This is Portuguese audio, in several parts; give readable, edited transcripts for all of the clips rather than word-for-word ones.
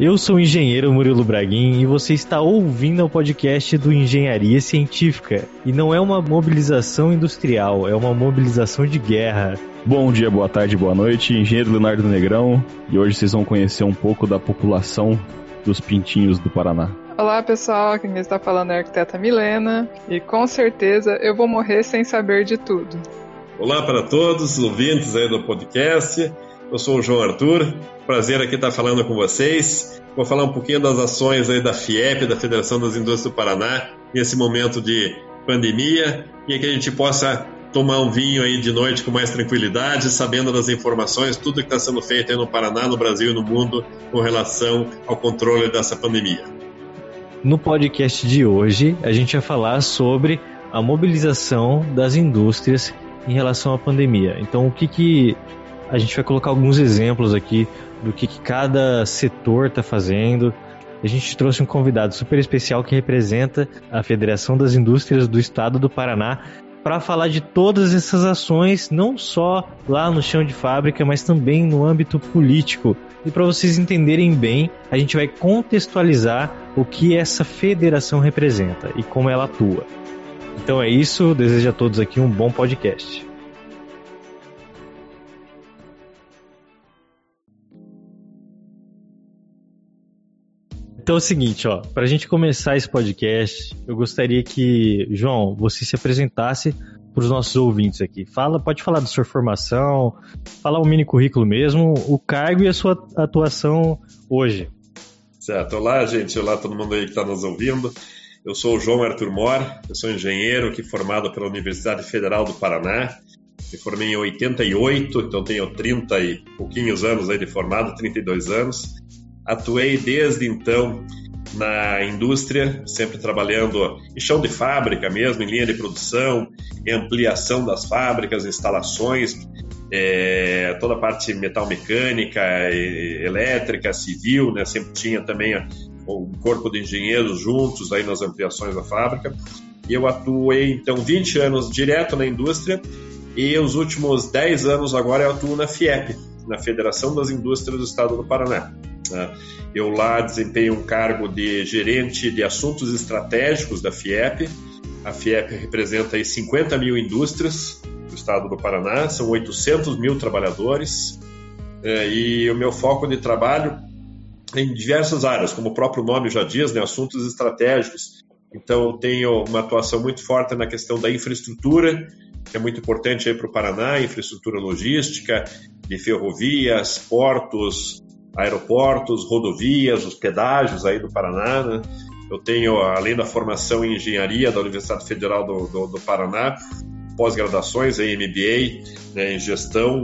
Eu sou o engenheiro Murilo Braguin e você está ouvindo o podcast do Engenharia Científica. E não é uma mobilização industrial, é uma mobilização de guerra. Bom dia, boa tarde, boa noite, engenheiro Leonardo Negrão. E hoje vocês vão conhecer um pouco da população dos pintinhos do Paraná. Olá pessoal, quem está falando é a arquiteta Milena e com certeza eu vou morrer sem saber de tudo. Olá para todos os ouvintes aí do podcast. Eu sou o João Arthur, prazer aqui estar falando com vocês. Vou falar um pouquinho das ações aí da FIEP, da Federação das Indústrias do Paraná, nesse momento de pandemia, e que a gente possa tomar um vinho aí de noite com mais tranquilidade, sabendo das informações, tudo que está sendo feito aí no Paraná, no Brasil e no mundo com relação ao controle dessa pandemia. No podcast de hoje, a gente vai falar sobre a mobilização das indústrias em relação à pandemia. Então, a gente vai colocar alguns exemplos aqui do que cada setor está fazendo. A gente trouxe um convidado super especial que representa a Federação das Indústrias do Estado do Paraná para falar de todas essas ações, não só lá no chão de fábrica, mas também no âmbito político. E para vocês entenderem bem, a gente vai contextualizar o que essa federação representa e como ela atua. Então é isso, desejo a todos aqui um bom podcast. Então é o seguinte, para a gente começar esse podcast, eu gostaria que, João, você se apresentasse para os nossos ouvintes aqui. Pode falar da sua formação, falar o mini currículo mesmo, o cargo e a sua atuação hoje. Certo. Olá, gente. Olá, todo mundo aí que está nos ouvindo. Eu sou o João Arthur Mor, eu sou engenheiro aqui formado pela Universidade Federal do Paraná. Me formei em 88, então tenho 30 e pouquinhos anos aí de formado, 32 anos. Atuei desde então na indústria, sempre trabalhando em chão de fábrica mesmo, em linha de produção, em ampliação das fábricas, instalações, toda a parte metalmecânica, elétrica, civil, né? Sempre tinha também um corpo de engenheiros juntos aí nas ampliações da fábrica. E eu atuei então 20 anos direto na indústria e os últimos 10 anos agora eu atuo na FIEP, na Federação das Indústrias do Estado do Paraná. Eu lá desempenho um cargo de gerente de assuntos estratégicos da FIEP. A FIEP representa aí 50 mil indústrias do estado do Paraná, são 800 mil trabalhadores, e o meu foco de trabalho é em diversas áreas, como o próprio nome já diz, né, assuntos estratégicos. Então eu tenho uma atuação muito forte na questão da infraestrutura, que é muito importante aí para o Paraná, infraestrutura logística, de ferrovias, portos, aeroportos, rodovias, os pedágios aí do Paraná, né? Eu tenho, além da formação em engenharia da Universidade Federal do Paraná, pós-graduações em MBA, né, em gestão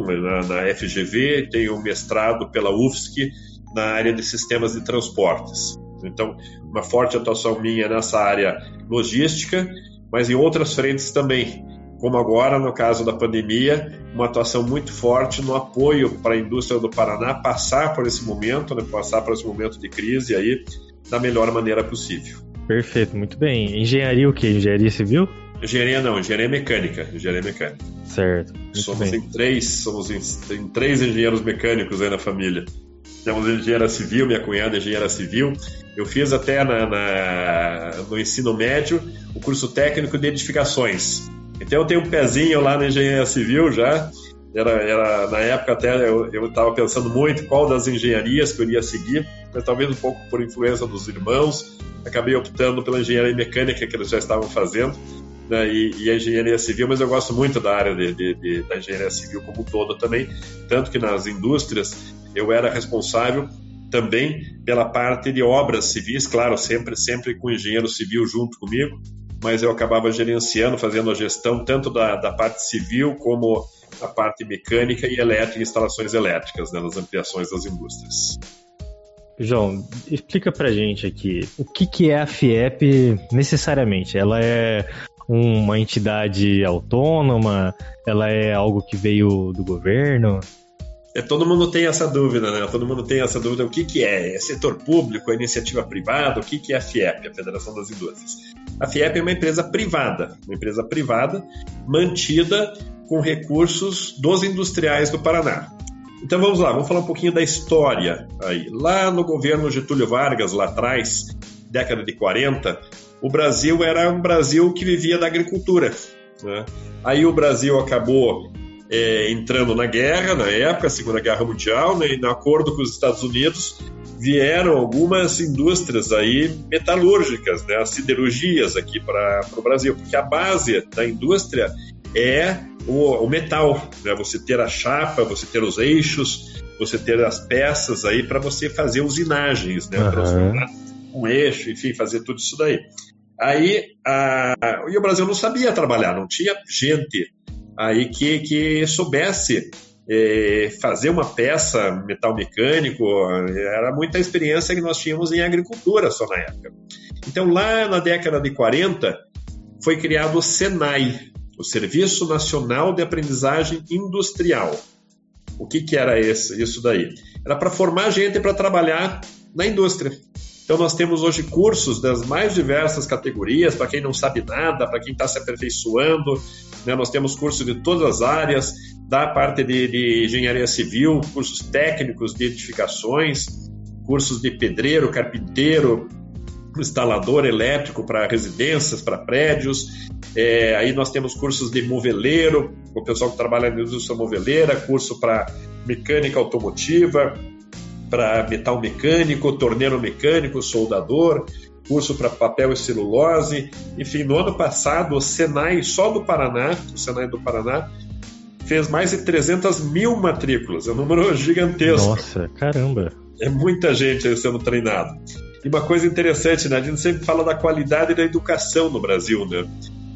na FGV, tenho mestrado pela UFSC na área de sistemas de transportes. Então, uma forte atuação minha nessa área logística, mas em outras frentes também, como agora, no caso da pandemia, uma atuação muito forte no apoio para a indústria do Paraná passar por esse momento, né? Passar por esse momento de crise aí da melhor maneira possível. Perfeito, muito bem. Engenharia o quê? Engenharia civil? Engenharia não, engenharia mecânica. Certo, muito bem. Somos em três engenheiros mecânicos aí na família. Temos engenheira civil, minha cunhada é engenheira civil. Eu fiz até no ensino médio o curso técnico de edificações. Então eu tenho um pezinho lá na engenharia civil já, era na época até eu estava pensando muito qual das engenharias que eu iria seguir, mas talvez um pouco por influência dos irmãos, acabei optando pela engenharia mecânica que eles já estavam fazendo, né, e a engenharia civil, mas eu gosto muito da área da engenharia civil como um todo também, tanto que nas indústrias eu era responsável também pela parte de obras civis, claro, sempre com o engenheiro civil junto comigo, mas eu acabava gerenciando, fazendo a gestão tanto da parte civil como a parte mecânica e elétrica, instalações elétricas, né, nas ampliações das indústrias. João, explica pra gente aqui, o que é a FIEP necessariamente? Ela é uma entidade autônoma? Ela é algo que veio do governo? Todo mundo tem essa dúvida, né? Todo mundo tem essa dúvida, o que é? É setor público, é iniciativa privada? O que é a FIEP, a Federação das Indústrias? A FIEP é uma empresa privada mantida com recursos dos industriais do Paraná. Então vamos lá, vamos falar um pouquinho da história. Aí, lá no governo Getúlio Vargas, lá atrás, década de 40, o Brasil era um Brasil que vivia da agricultura, né? Aí o Brasil acabou entrando na guerra, na época, a Segunda Guerra Mundial, né? E no acordo com os Estados Unidos vieram algumas indústrias aí metalúrgicas, né? As siderurgias aqui para o Brasil, porque a base da indústria é o metal, né? Você ter a chapa, você ter os eixos, você ter as peças aí para você fazer usinagens, né? Uhum. Transformar um eixo, enfim, fazer tudo isso daí. Aí, e o Brasil não sabia trabalhar, não tinha gente aí que soubesse fazer uma peça metal mecânico. Era muita experiência que nós tínhamos em agricultura só na época. Então, lá na década de 40, foi criado o SENAI, o Serviço Nacional de Aprendizagem Industrial. O que era isso daí? Era para formar gente para trabalhar na indústria. Então, nós temos hoje cursos das mais diversas categorias, para quem não sabe nada, para quem está se aperfeiçoando, né? Nós temos cursos de todas as áreas, da parte de engenharia civil, cursos técnicos de edificações, cursos de pedreiro, carpinteiro, instalador elétrico para residências, para prédios. Aí nós temos cursos de moveleiro, o pessoal que trabalha na indústria moveleira, curso para mecânica automotiva, para metal mecânico, torneiro mecânico, soldador, curso para papel e celulose. Enfim, no ano passado, o SENAI, só do Paraná, o SENAI do Paraná, fez mais de 300 mil matrículas, é um número gigantesco. Nossa, caramba! É muita gente aí sendo treinada. E uma coisa interessante, né? A gente sempre fala da qualidade da educação no Brasil, né?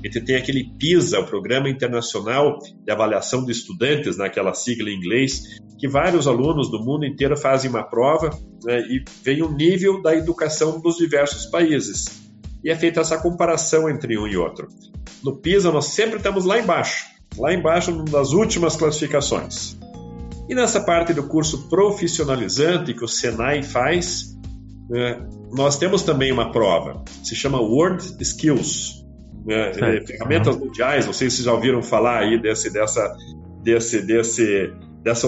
A gente tem aquele PISA, o Programa Internacional de Avaliação de Estudantes, naquela sigla em inglês, que vários alunos do mundo inteiro fazem uma prova, né, e vem o nível da educação dos diversos países. E é feita essa comparação entre um e outro. No PISA, nós sempre estamos lá embaixo nas últimas classificações. E nessa parte do curso profissionalizante que o SENAI faz, nós temos também uma prova, se chama World Skills, né? Ferramentas mundiais, não sei se vocês já ouviram falar aí dessa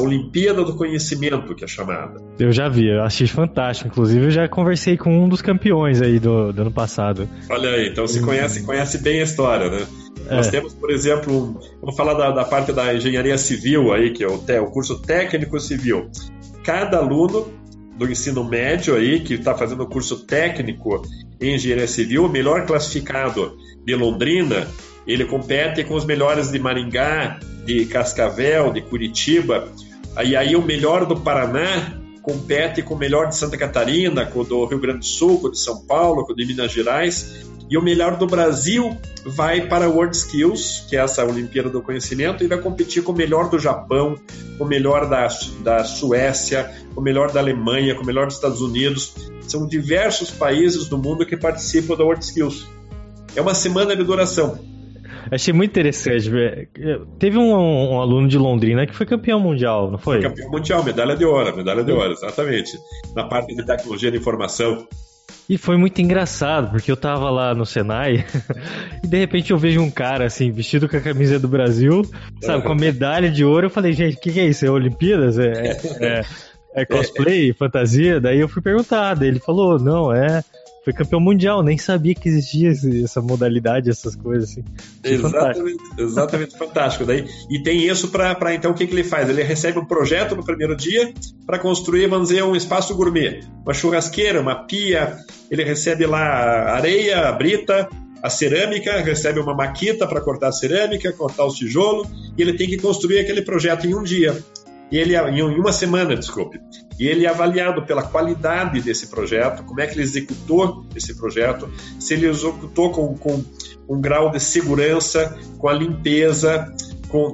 Olimpíada do Conhecimento, que é chamada. Eu já vi, eu achei fantástico, inclusive eu já conversei com um dos campeões aí do ano passado. Olha aí, então se conhece bem a história, né? Nós temos, por exemplo, vamos falar da parte da engenharia civil aí, que é o curso técnico civil. Cada aluno do ensino médio aí, que está fazendo o curso técnico em engenharia civil, o melhor classificado de Londrina, ele compete com os melhores de Maringá, de Cascavel, de Curitiba, aí o melhor do Paraná compete com o melhor de Santa Catarina, com o do Rio Grande do Sul, com o de São Paulo, com o de Minas Gerais, e o melhor do Brasil vai para a World Skills, que é essa Olimpíada do Conhecimento, e vai competir com o melhor do Japão, com o melhor da Suécia, com o melhor da Alemanha, com o melhor dos Estados Unidos. São diversos países do mundo que participam da World Skills. É uma semana de duração. Achei muito interessante. Teve um aluno de Londrina que foi campeão mundial, não foi? Foi campeão mundial, medalha de ouro, exatamente. Na parte de tecnologia da informação. E foi muito engraçado, porque eu tava lá no Senai e de repente eu vejo um cara assim, vestido com a camisa do Brasil, sabe, com a medalha de ouro. Eu falei, gente, o que é isso? É Olimpíadas? É cosplay? Fantasia? Daí eu fui perguntado, ele falou, não, foi campeão mundial, nem sabia que existia essa modalidade, essas coisas assim. Exatamente, fantástico. Daí, e tem isso para então, o que ele faz? Ele recebe um projeto no primeiro dia para construir, vamos dizer, um espaço gourmet, uma churrasqueira, uma pia. Ele recebe lá a areia, a brita, a cerâmica, recebe uma maquita para cortar a cerâmica, cortar o tijolo, e ele tem que construir aquele projeto em um dia. Em uma semana, desculpe. E ele é avaliado pela qualidade desse projeto, como é que ele executou esse projeto, se ele executou com um grau de segurança, com a limpeza,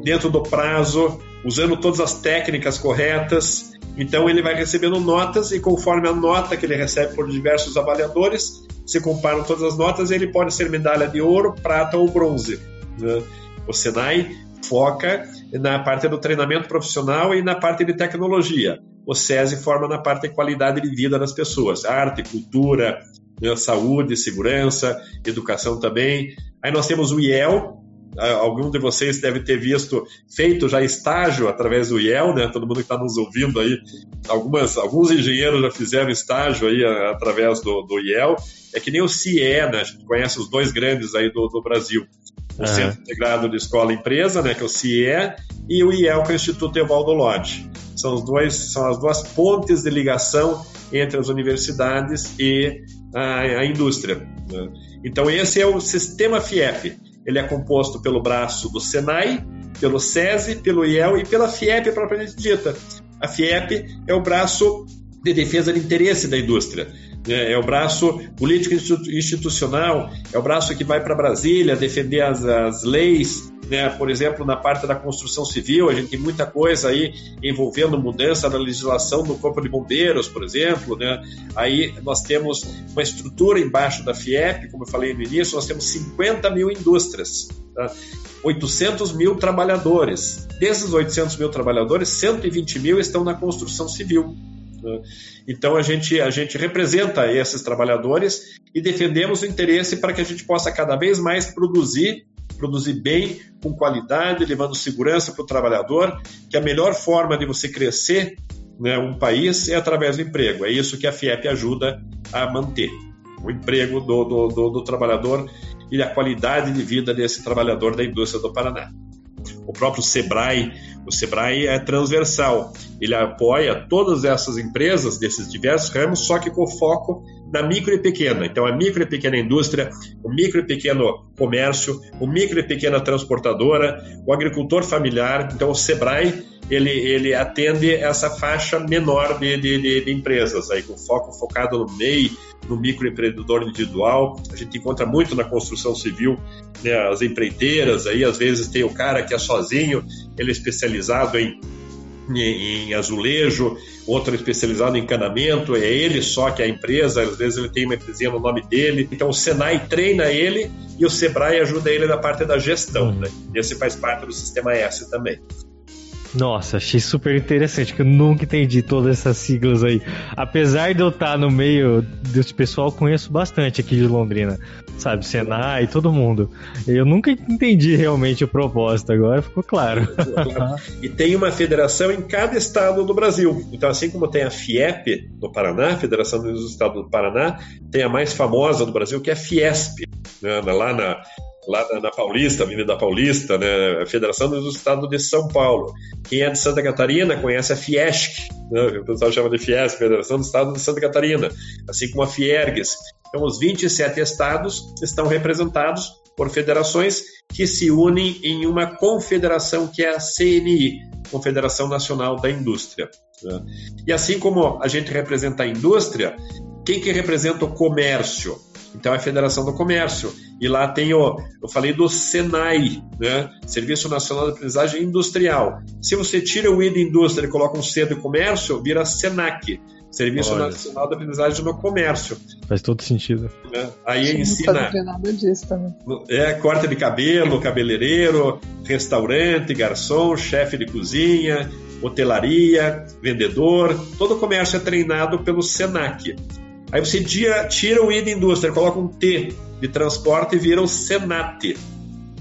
dentro do prazo, usando todas as técnicas corretas. Então ele vai recebendo notas e conforme a nota que ele recebe por diversos avaliadores, se comparam todas as notas, ele pode ser medalha de ouro, prata ou bronze, né? O SENAI foca na parte do treinamento profissional e na parte de tecnologia. O SESI forma na parte de qualidade de vida das pessoas, arte, cultura, saúde, segurança, educação também. Aí nós temos o IEL, algum de vocês deve ter feito já estágio através do IEL, né? Todo mundo que está nos ouvindo aí, alguns engenheiros já fizeram estágio aí através do IEL. É que nem o CIE, né? A gente conhece os dois grandes aí do Brasil. O Centro Integrado de Escola e Empresa, né, que é o CIE, e o IEL, que é o Instituto Evaldo Lodge. São as duas pontes de ligação entre as universidades e a indústria. Então, esse é o sistema FIEP. Ele é composto pelo braço do SENAI, pelo SESI, pelo IEL e pela FIEP propriamente dita. A FIEP é o braço de defesa de interesse da indústria. É o braço político-institucional, é o braço que vai para Brasília defender as leis, né? Por exemplo, na parte da construção civil, a gente tem muita coisa aí envolvendo mudança da legislação do Corpo de Bombeiros, por exemplo, né? Aí nós temos uma estrutura embaixo da FIEP, como eu falei no início, nós temos 50 mil indústrias, tá? 800 mil trabalhadores. Desses 800 mil trabalhadores, 120 mil estão na construção civil. Então a gente representa esses trabalhadores e defendemos o interesse para que a gente possa cada vez mais produzir bem, com qualidade, levando segurança para o trabalhador, que a melhor forma de você crescer, né, um país é através do emprego. É isso que a FIEP ajuda a manter, o emprego do trabalhador e a qualidade de vida desse trabalhador da indústria do Paraná. O próprio Sebrae, é transversal, ele apoia todas essas empresas desses diversos ramos, só que com foco na micro e pequena. Então, a micro e pequena indústria, o micro e pequeno comércio, o micro e pequena transportadora, o agricultor familiar. Então, o Sebrae, ele atende essa faixa menor de empresas, aí, com focado no MEI, no microempreendedor individual. A gente encontra muito na construção civil, né, as empreiteiras, aí, às vezes tem o cara que é sozinho, ele é especializado em azulejo, outro especializado em encanamento, é ele só que é a empresa, às vezes ele tem uma empresinha no nome dele. Então o SENAI treina ele e o Sebrae ajuda ele na parte da gestão, né? Esse faz parte do Sistema S também. Nossa, achei super interessante, que eu nunca entendi todas essas siglas aí. Apesar de eu estar no meio desse pessoal, conheço bastante aqui de Londrina, sabe? SENAI, todo mundo. Eu nunca entendi realmente o propósito, agora ficou claro. E tem uma federação em cada estado do Brasil. Então, assim como tem a FIEP do Paraná, a Federação dos Estados do Paraná, tem a mais famosa do Brasil, que é a Fiesp, né? Lá na Paulista, Avenida Paulista, né? A Federação dos Estados de São Paulo. Quem é de Santa Catarina conhece a Fiesc, né? O pessoal chama de Fiesc, Federação dos Estados de Santa Catarina, assim como a Fiergues. Então, os 27 estados estão representados por federações que se unem em uma confederação que é a CNI, Confederação Nacional da Indústria. Né? E assim como a gente representa a indústria, quem que representa o comércio? Então, é a Federação do Comércio. E lá tem eu falei do SENAI, né? Serviço Nacional de Aprendizagem Industrial. Se você tira o I de indústria e coloca um C de comércio, vira SENAC, Serviço Nacional de Aprendizagem no Comércio. Faz todo sentido. É. Aí ensina. Nada disso também. É corte de cabelo, cabeleireiro, restaurante, garçom, chefe de cozinha, hotelaria, vendedor. Todo o comércio é treinado pelo SENAC. Aí você tira o I de indústria, coloca um T de transporte e vira o SENAT,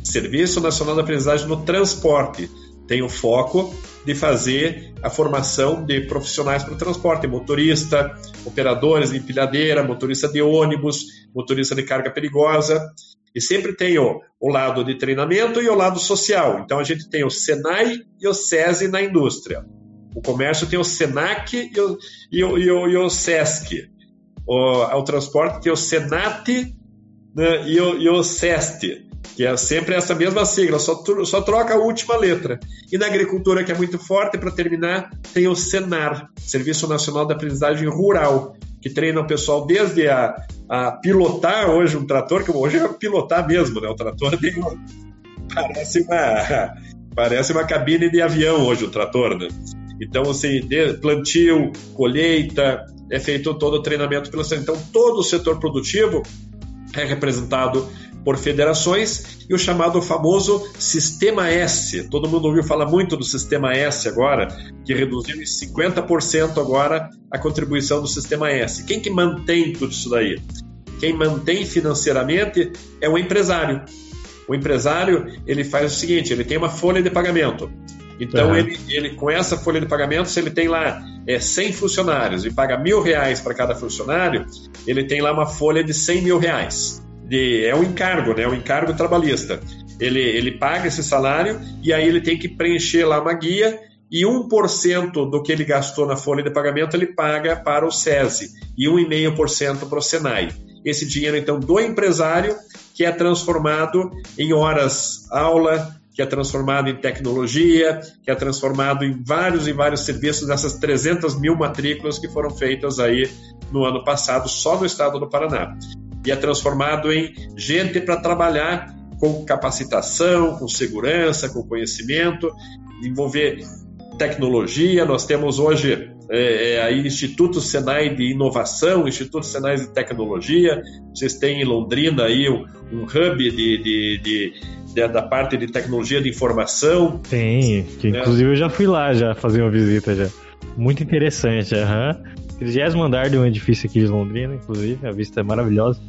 Serviço Nacional de Aprendizagem no Transporte. Tem o foco de fazer a formação de profissionais para o transporte, motorista, operadores de empilhadeira, motorista de ônibus, motorista de carga perigosa. E sempre tem o lado de treinamento e o lado social. Então a gente tem o SENAI e o SESI na indústria. O comércio tem o SENAC e o SESC. O transporte tem o SENAT, né, e o SEST, que é sempre essa mesma sigla, só troca a última letra. E na agricultura, que é muito forte, para terminar, tem o SENAR, Serviço Nacional de Aprendizagem Rural, que treina o pessoal desde a pilotar hoje um trator, que hoje é pilotar mesmo, né? O trator tem parece uma cabine de avião hoje o trator, né? Então, assim, plantio, colheita, é feito todo o treinamento pelo SENAI. Então, todo o setor produtivo é representado por federações e o chamado famoso Sistema S. Todo mundo ouviu falar muito do Sistema S agora, que reduziu em 50% agora a contribuição do Sistema S. Quem que mantém tudo isso daí? Quem mantém financeiramente é o empresário. O empresário, ele faz o seguinte, ele tem uma folha de pagamento. Então, ele, com essa folha de pagamento, se ele tem lá 100 funcionários e paga R$1.000 para cada funcionário, ele tem lá uma folha de R$100.000. É um encargo, né? Um encargo trabalhista. Ele paga esse salário e aí ele tem que preencher lá uma guia e 1% do que ele gastou na folha de pagamento ele paga para o SESI e 1,5% para o SENAI. Esse dinheiro, então, do empresário, que é transformado em horas-aula, que é transformado em tecnologia, que é transformado em vários serviços dessas 300.000 matrículas que foram feitas aí no ano passado, só no estado do Paraná. E é transformado em gente para trabalhar com capacitação, com segurança, com conhecimento, envolver tecnologia. Nós temos hoje aí Instituto SENAI de Inovação, Instituto SENAI de Tecnologia. Vocês têm em Londrina aí um hub da parte de tecnologia de informação. Tem, que inclusive eu já fui lá já fazer uma visita já. Muito interessante, 30º andar de um edifício aqui de Londrina, inclusive, a vista é maravilhosa.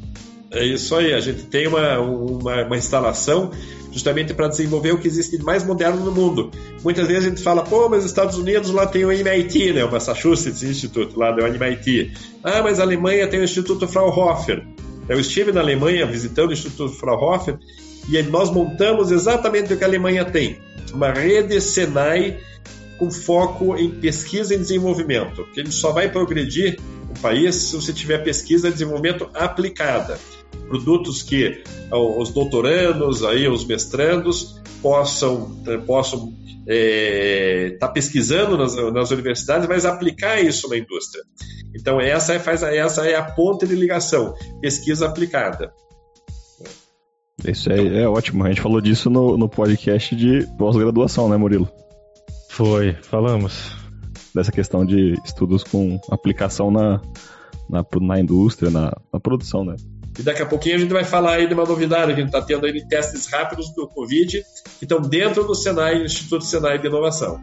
É isso aí, a gente tem uma instalação justamente para desenvolver o que existe de mais moderno no mundo. Muitas vezes a gente fala, mas Estados Unidos lá tem o MIT, né? O Massachusetts Institute, lá do MIT. Mas a Alemanha tem o Instituto Fraunhofer. Eu estive na Alemanha visitando o Instituto Fraunhofer e nós montamos exatamente o que a Alemanha tem, uma rede SENAI com foco em pesquisa e desenvolvimento, porque ele só vai progredir o país se você tiver pesquisa e desenvolvimento aplicada. Produtos que os doutorandos, aí, os mestrandos, possam tá pesquisando nas universidades, mas aplicar isso na indústria. Então, essa é a ponta de ligação, pesquisa aplicada. Isso é ótimo, a gente falou disso no podcast de pós-graduação, né, Murilo? Falamos. Dessa questão de estudos com aplicação na indústria, na produção, né? E daqui a pouquinho a gente vai falar aí de uma novidade que a gente está tendo aí de testes rápidos do Covid, que estão dentro do SENAI, Instituto SENAI de Inovação.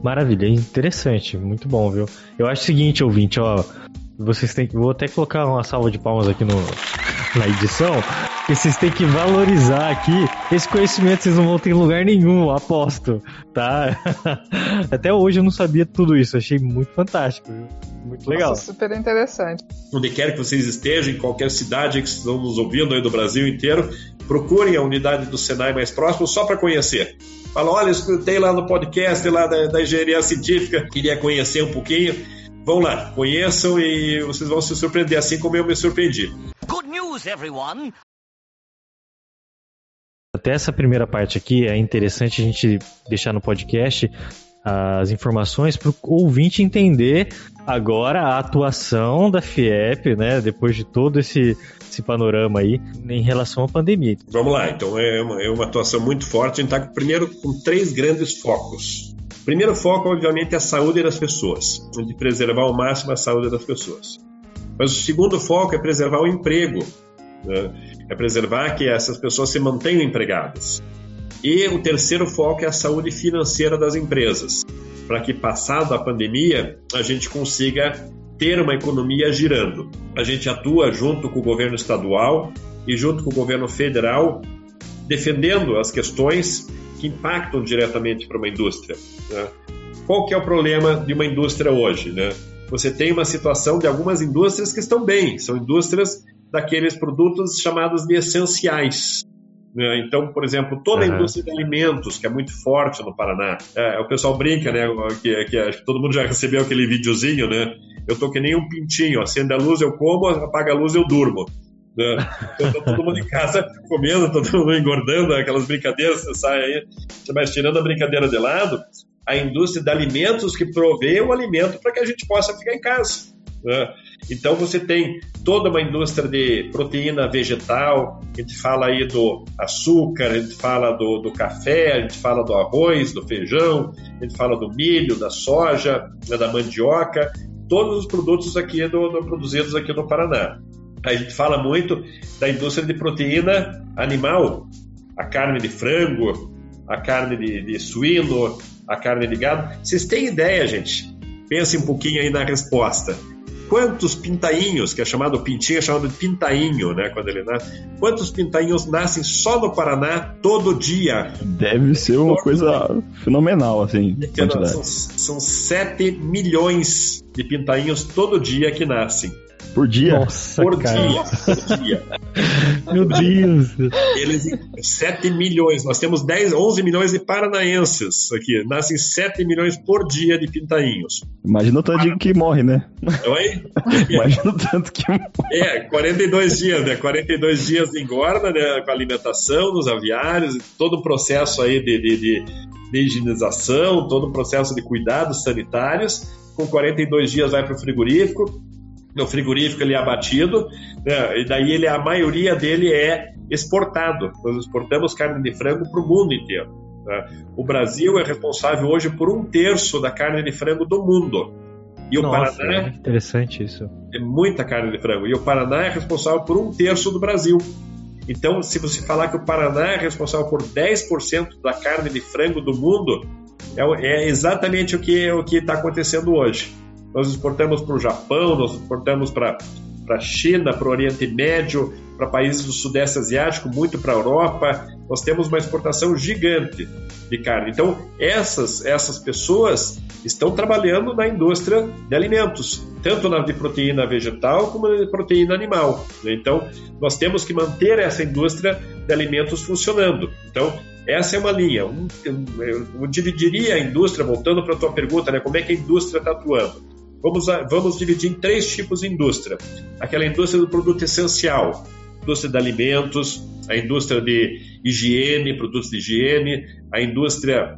Maravilha, interessante, muito bom, viu? Eu acho o seguinte, ouvinte, vocês têm que... Vou até colocar uma salva de palmas aqui na edição, que vocês têm que valorizar aqui. Esse conhecimento vocês não vão ter em lugar nenhum, aposto, tá? Até hoje eu não sabia tudo isso, achei muito fantástico, viu? Muito legal. Nossa, super interessante. Onde quer que vocês estejam, em qualquer cidade que estão nos ouvindo aí do Brasil inteiro, procurem a unidade do SENAI mais próxima só para conhecer. Fala, olha, escutei lá no podcast lá da engenharia científica, queria conhecer um pouquinho. Vão lá, conheçam e vocês vão se surpreender, assim como eu me surpreendi. Good news, everyone! Até essa primeira parte aqui é interessante a gente deixar no podcast as informações para o ouvinte entender agora a atuação da FIEP, né? Depois de todo esse panorama aí em relação à pandemia. Vamos lá, então é uma atuação muito forte. A gente está primeiro com 3 grandes focos. O primeiro foco, obviamente, é a saúde das pessoas, de preservar ao máximo a saúde das pessoas. Mas o segundo foco é preservar o emprego, né? É preservar que essas pessoas se mantenham empregadas. E o terceiro foco é a saúde financeira das empresas, para que, passada a pandemia, a gente consiga ter uma economia girando. A gente atua junto com o governo estadual e junto com o governo federal, defendendo as questões que impactam diretamente para uma indústria, né? Qual que é o problema de uma indústria hoje, né? Você tem uma situação de algumas indústrias que estão bem, são indústrias daqueles produtos chamados de essenciais. Então, por exemplo, toda a indústria de alimentos, que é muito forte no Paraná, o pessoal brinca, né? Acho que todo mundo já recebeu aquele videozinho, né? Eu tô que nem um pintinho, acende a luz eu como, apaga a luz eu durmo, né? Então, tá todo mundo em casa comendo, todo mundo engordando, aquelas brincadeiras, você sai aí, mas tirando a brincadeira de lado, a indústria de alimentos que provê o alimento para que a gente possa ficar em casa. Então você tem toda uma indústria de proteína vegetal, a gente fala aí do açúcar, a gente fala do café, a gente fala do arroz, do feijão, a gente fala do milho, da soja, da mandioca, todos os produtos aqui produzidos aqui no Paraná. A gente fala muito da indústria de proteína animal, a carne de frango, a carne de suíno, a carne de gado. Vocês têm ideia, gente? Pense um pouquinho aí na resposta. quantos pintainhos, que é chamado pintinho, é chamado de pintainho, né, quando ele nasce. Quantos pintainhos nascem só no Paraná todo dia? Deve ser uma coisa fenomenal, assim. São 7 milhões de pintainhos todo dia que nascem. Por dia? Nossa, por dia. Meu Deus. Eles, 7 milhões. Nós temos 11 milhões de paranaenses aqui. Nascem 7 milhões por dia de pintainhos. Imagina o tanto que morre, né? Oi? Imagina o tanto que morre. É, 42 dias, né? 42 dias de engorda, né? Com alimentação nos aviários, todo o processo aí de higienização, todo o processo de cuidados sanitários. Com 42 dias vai para o frigorífico. No frigorífico ele é abatido, né? E daí ele, a maioria dele é exportado. Nós exportamos carne de frango para o mundo inteiro, né? O Brasil é responsável hoje por 1/3 da carne de frango do mundo. E nossa, o Paraná, interessante isso. É muita carne de frango. E o Paraná é responsável por 1/3 do Brasil. Então, se você falar que o Paraná é responsável por 10% da carne de frango do mundo, é exatamente o que está acontecendo hoje. Nós exportamos para o Japão, nós exportamos para a China, para o Oriente Médio, para países do Sudeste Asiático, muito para a Europa. Nós temos uma exportação gigante de carne. Então, essas pessoas estão trabalhando na indústria de alimentos, tanto na de proteína vegetal como na de proteína animal. Então, nós temos que manter essa indústria de alimentos funcionando. Então, essa é uma linha. Eu dividiria a indústria, voltando para a tua pergunta, né, como é que a indústria está atuando. Vamos dividir em 3 tipos de indústria. Aquela indústria do produto essencial, indústria de alimentos, a indústria de higiene, produtos de higiene, a indústria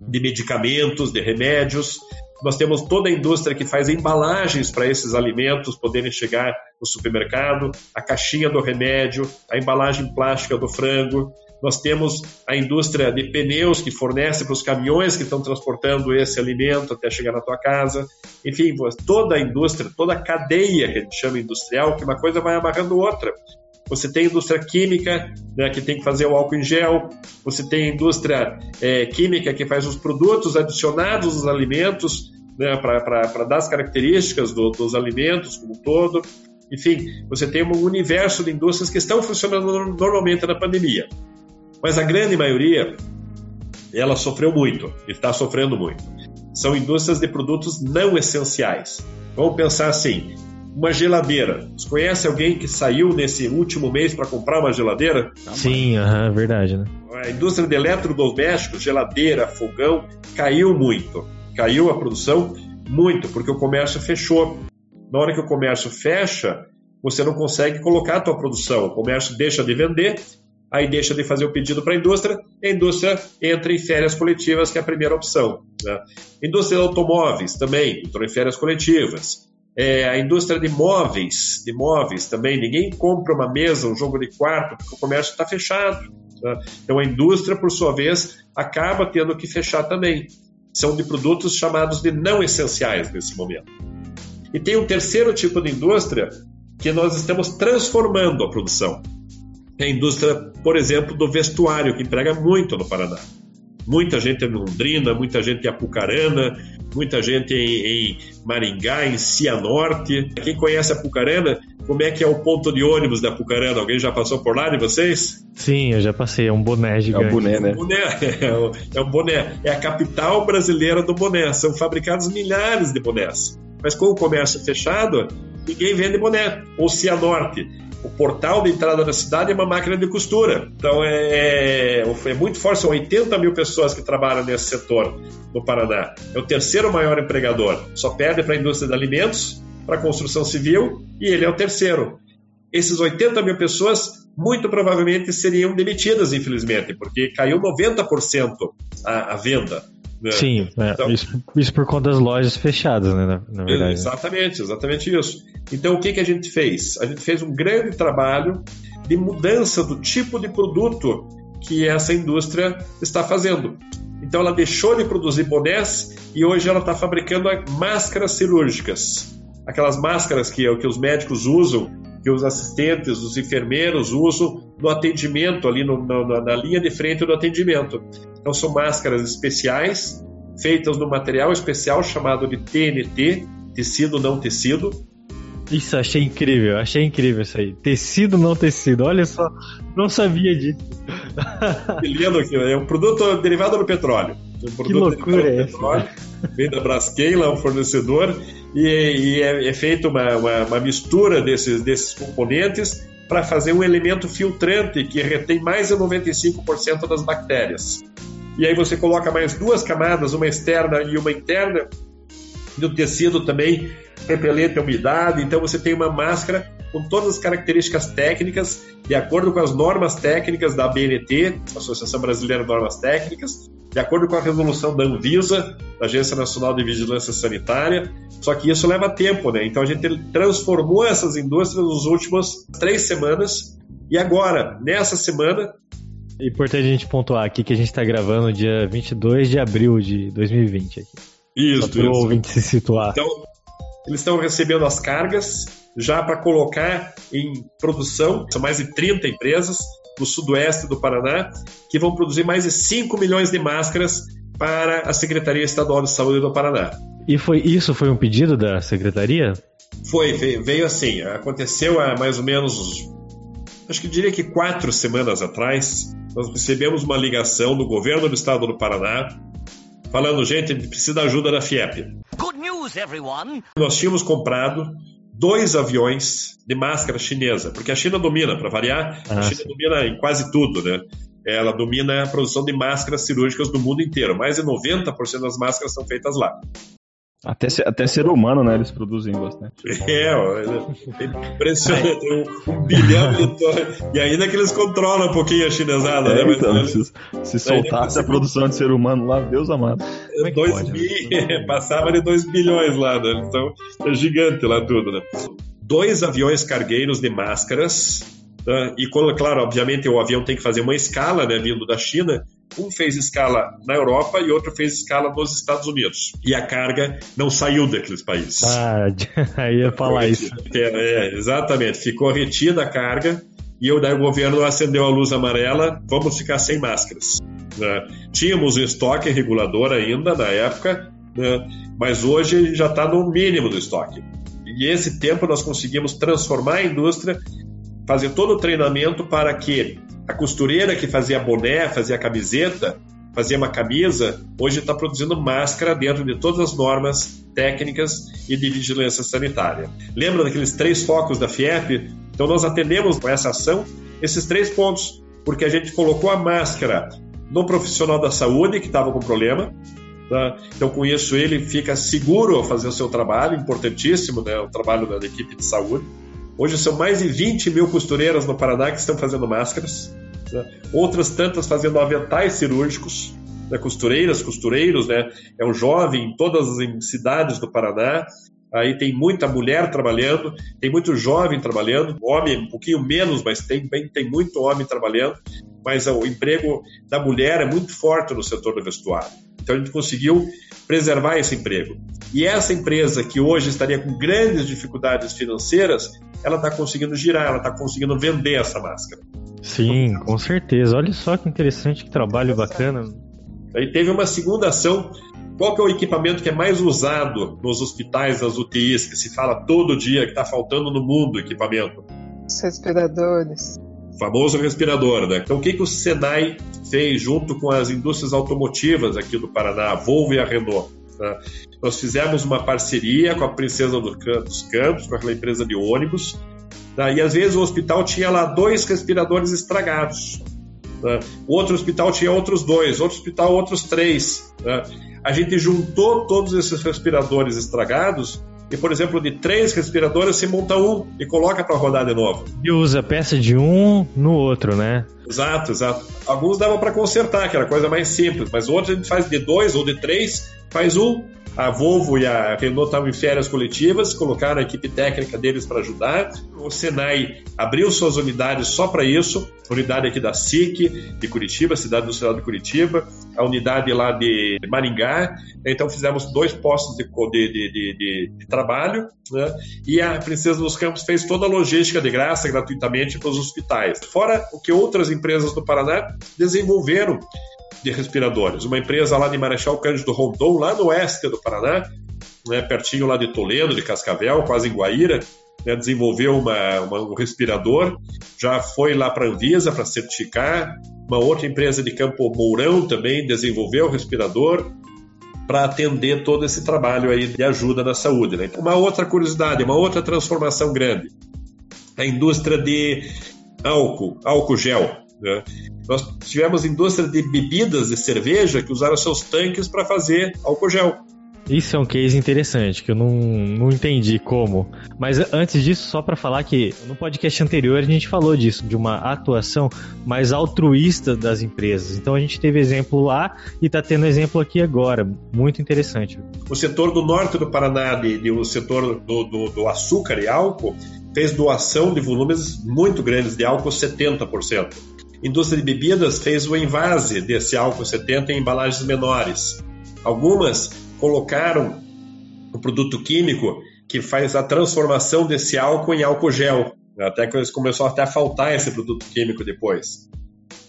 de medicamentos, de remédios. Nós temos toda a indústria que faz embalagens para esses alimentos poderem chegar no supermercado, a caixinha do remédio, a embalagem plástica do frango. Nós temos a indústria de pneus que fornece para os caminhões que estão transportando esse alimento até chegar na tua casa. Enfim, toda a indústria, toda a cadeia que a gente chama industrial, que uma coisa vai amarrando outra. Você tem a indústria química, né, que tem que fazer o álcool em gel. Você tem a indústria química que faz os produtos adicionados aos alimentos, né, para dar as características dos alimentos como um todo. Enfim, você tem um universo de indústrias que estão funcionando normalmente na pandemia. Mas a grande maioria, ela sofreu muito, e está sofrendo muito. São indústrias de produtos não essenciais. Vamos pensar assim, uma geladeira. Você conhece alguém que saiu nesse último mês para comprar uma geladeira? Sim, verdade, né? A indústria de eletrodomésticos, geladeira, fogão, caiu muito. Caiu a produção muito, porque o comércio fechou. Na hora que o comércio fecha, você não consegue colocar a tua produção. O comércio deixa de vender, aí deixa de fazer o pedido para a indústria entra em férias coletivas, que é a primeira opção, né? Indústria de automóveis também entrou em férias coletivas. A indústria de móveis também, ninguém compra uma mesa, um jogo de quarto, porque o comércio está fechado, né? Então a indústria, por sua vez, acaba tendo que fechar também. São de produtos chamados de não essenciais nesse momento. E tem um terceiro tipo de indústria que nós estamos transformando a produção. É a indústria, por exemplo, do vestuário, que emprega muito no Paraná. Muita gente em Londrina, muita gente em Apucarana, muita gente em Maringá, em Cianorte. Quem conhece Apucarana, como é que é o ponto de ônibus da Apucarana? Alguém já passou por lá de vocês? Sim, eu já passei, é um boné gigante. É um boné, né? É um boné. É a capital brasileira do boné. São fabricados milhares de bonés. Mas com o comércio fechado, ninguém vende boné. Ou Cianorte. O portal de entrada da cidade é uma máquina de costura. Então é muito forte, são 80 mil pessoas que trabalham nesse setor no Paraná. É o terceiro maior empregador. Só perde para a indústria de alimentos, para a construção civil, e ele é o terceiro. Esses 80 mil pessoas, muito provavelmente, seriam demitidas, infelizmente, porque caiu 90% a venda. Né? Sim, então, isso por conta das lojas fechadas, né, na verdade. Exatamente isso. Então, o que a gente fez? A gente fez um grande trabalho de mudança do tipo de produto que essa indústria está fazendo. Então, ela deixou de produzir bonés e hoje ela está fabricando máscaras cirúrgicas. Aquelas máscaras que os médicos usam, que os assistentes, os enfermeiros usam no atendimento, ali na linha de frente do atendimento. Então, são máscaras especiais, feitas no material especial chamado de TNT, tecido não tecido, Isso, achei incrível isso aí. Tecido, não tecido, olha só, não sabia disso. Que lindo aquilo, é um produto derivado do petróleo. Um produto que loucura é essa? Vem da Braskem, é um fornecedor, e é feita uma mistura desses componentes para fazer um elemento filtrante que retém mais de 95% das bactérias. E aí você coloca mais duas camadas, uma externa e uma interna, e o tecido também repelente à umidade, então você tem uma máscara com todas as características técnicas, de acordo com as normas técnicas da ABNT, Associação Brasileira de Normas Técnicas, de acordo com a resolução da Anvisa, da Agência Nacional de Vigilância Sanitária, só que isso leva tempo, né? Então a gente transformou essas indústrias nos últimos 3 semanas, e agora, nessa semana... É importante a gente pontuar aqui que a gente está gravando dia 22 de abril de 2020. Aqui. Isso, para o ouvinte se situar. Então, eles estão recebendo as cargas já para colocar em produção. São mais de 30 empresas do sudoeste do Paraná que vão produzir mais de 5 milhões de máscaras para a Secretaria Estadual de Saúde do Paraná. E isso foi um pedido da Secretaria? Foi, veio assim. Aconteceu há mais ou menos, acho que diria que 4 semanas atrás, nós recebemos uma ligação do governo do estado do Paraná falando, gente, precisa da ajuda da FIEP. Good news, everyone. Nós tínhamos comprado 2 aviões de máscara chinesa, porque a China domina, para variar, a China domina em quase tudo, né? Ela domina a produção de máscaras cirúrgicas do mundo inteiro. Mais de 90% das máscaras são feitas lá. Até ser humano, né? Eles produzem bastante. Impressionante. 1 bilhão de toneladas. E ainda que eles controlam um pouquinho a chinesada, né? Mas, então, se soltasse a produção de ser humano lá, Deus amado. Passava de 2 bilhões lá, né? Então, é gigante lá tudo, né? 2 aviões cargueiros de máscaras. Né? E, claro, obviamente, o avião tem que fazer uma escala, né? Vindo da China. Um fez escala na Europa e outro fez escala nos Estados Unidos. E a carga não saiu daqueles países. Aí ia falar isso. Exatamente. Ficou retida a carga e daí o governo acendeu a luz amarela, vamos ficar sem máscaras. Tínhamos um estoque regulador ainda na época, né? Mas hoje já está no mínimo do estoque. E esse tempo nós conseguimos transformar a indústria, fazer todo o treinamento para que a costureira que fazia boné, fazia camiseta, fazia uma camisa, hoje está produzindo máscara dentro de todas as normas técnicas e de vigilância sanitária. Lembra daqueles 3 focos da FIEP? Então nós atendemos com essa ação esses 3 pontos, porque a gente colocou a máscara no profissional da saúde que estava com problema, tá? Então com isso ele fica seguro ao fazer o seu trabalho, importantíssimo, né? O trabalho da equipe de saúde. Hoje são mais de 20 mil costureiras no Paraná que estão fazendo máscaras, né? Outras tantas fazendo aventais cirúrgicos, né? Costureiras, costureiros, né? É um jovem em todas as cidades do Paraná, aí tem muita mulher trabalhando, tem muito jovem trabalhando, homem um pouquinho menos, mas tem muito homem trabalhando, mas o emprego da mulher é muito forte no setor do vestuário. Então a gente conseguiu preservar esse emprego. E essa empresa que hoje estaria com grandes dificuldades financeiras, ela está conseguindo girar, ela está conseguindo vender essa máscara. Sim, com certeza. Olha só que interessante, que trabalho bacana. Aí teve uma segunda ação. Qual que é o equipamento que é mais usado nos hospitais, nas UTIs, que se fala todo dia que está faltando no mundo equipamento? Os respiradores. O famoso respirador, né? Então, o que o SENAI fez junto com as indústrias automotivas aqui do Paraná, a Volvo e a Renault? Tá? Nós fizemos uma parceria com a Princesa dos Campos, com aquela empresa de ônibus, tá? E às vezes o hospital tinha lá 2 respiradores estragados, tá? Outro hospital tinha outros 2, outro hospital outros 3, tá? A gente juntou todos esses respiradores estragados e, por exemplo, de 3 respiradores, você monta um e coloca para rodar de novo. E usa peça de um no outro, né? Exato. Alguns davam para consertar, que era coisa mais simples, mas outros a gente faz de 2 ou de 3, faz um. A Volvo e a Renault estavam em férias coletivas, colocaram a equipe técnica deles para ajudar. O SENAI abriu suas unidades só para isso, a unidade aqui da SIC de Curitiba, cidade do estado de Curitiba, a unidade lá de Maringá. Então fizemos 2 postos de trabalho, né? E a Princesa dos Campos fez toda a logística de graça, gratuitamente, para os hospitais. Fora o que outras empresas do Paraná desenvolveram de respiradores. Uma empresa lá de Marechal Cândido Rondon, lá no oeste do Paraná, né, pertinho lá de Toledo, de Cascavel, quase em Guaíra, né, desenvolveu um respirador, já foi lá para a Anvisa para certificar. Uma outra empresa de Campo Mourão também desenvolveu o respirador para atender todo esse trabalho aí de ajuda na saúde, né? Uma outra curiosidade, uma outra transformação grande, a indústria de álcool gel, né? Nós tivemos indústria de bebidas de cerveja que usaram seus tanques para fazer álcool gel. Isso é um case interessante, que eu não entendi como. Mas antes disso, só para falar que no podcast anterior a gente falou disso, de uma atuação mais altruísta das empresas. Então a gente teve exemplo lá e está tendo exemplo aqui agora. Muito interessante. O setor do norte do Paraná, o setor do açúcar e álcool, fez doação de volumes muito grandes de álcool, 70%. Indústria de bebidas fez o envase desse álcool 70% em embalagens menores. Algumas colocaram o produto químico que faz a transformação desse álcool em álcool gel, até que começou até a faltar esse produto químico depois.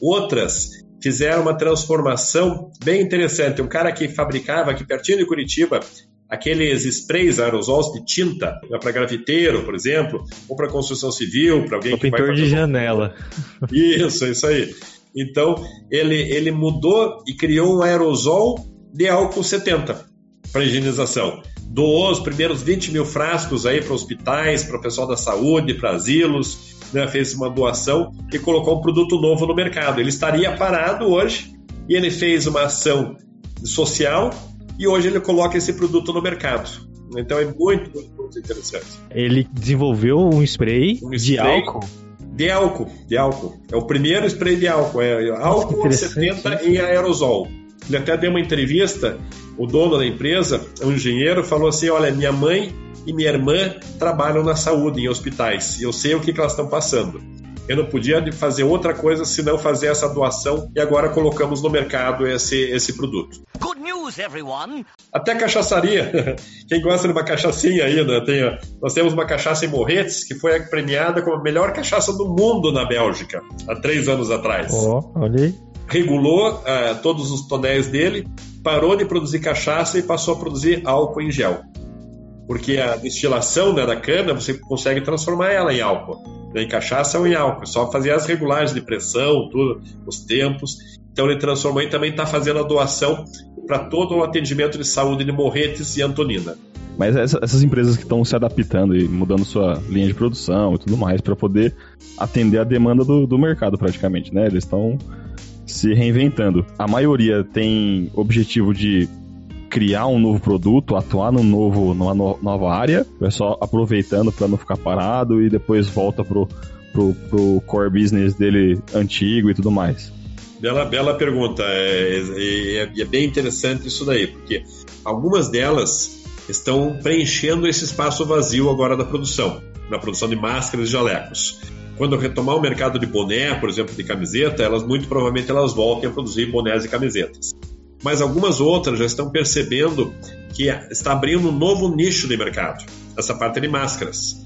Outras fizeram uma transformação bem interessante. Um cara que fabricava aqui pertinho de Curitiba aqueles sprays aerosols de tinta para grafiteiro, por exemplo, ou para construção civil, para alguém que vai... pintor de janela. Isso aí. Então, ele mudou e criou um aerosol de álcool 70%. Para higienização, doou os primeiros 20 mil frascos aí para hospitais, para o pessoal da saúde, para asilos, né? Fez uma doação e colocou um produto novo no mercado. Ele estaria parado hoje e ele fez uma ação social e hoje ele coloca esse produto no mercado. Então é muito interessante. Ele desenvolveu um spray, de álcool? De álcool. É o primeiro spray de álcool. É álcool 70% em aerosol. Ele até deu uma entrevista, o dono da empresa, um engenheiro, falou assim: olha, minha mãe e minha irmã trabalham na saúde, em hospitais, e eu sei o que elas estão passando. Eu não podia fazer outra coisa senão fazer essa doação, e agora colocamos no mercado esse produto. Good news, everyone! Até cachaçaria. Quem gosta de uma cachaçinha aí, né? Nós temos uma cachaça em Morretes, que foi premiada como a melhor cachaça do mundo na Bélgica, há 3 anos atrás. Olha aí. Regulou todos os tonéis dele, parou de produzir cachaça e passou a produzir álcool em gel. Porque a destilação, né, da cana, você consegue transformar ela em álcool, né, em cachaça ou em álcool. Só fazer as regulagens de pressão, tudo, os tempos. Então ele transformou e também está fazendo a doação para todo o atendimento de saúde de Morretes e Antonina. Mas essas empresas que estão se adaptando e mudando sua linha de produção e tudo mais para poder atender a demanda do mercado praticamente, né? Eles estão se reinventando. A maioria tem objetivo de criar um novo produto, atuar numa nova área, é só aproveitando para não ficar parado e depois volta pro core business dele antigo e tudo mais. Bela pergunta. É bem interessante isso daí, porque algumas delas estão preenchendo esse espaço vazio agora na produção de máscaras e jalecos. Quando retomar o mercado de boné, por exemplo, de camiseta, muito provavelmente elas voltem a produzir bonés e camisetas. Mas algumas outras já estão percebendo que está abrindo um novo nicho de mercado, essa parte de máscaras.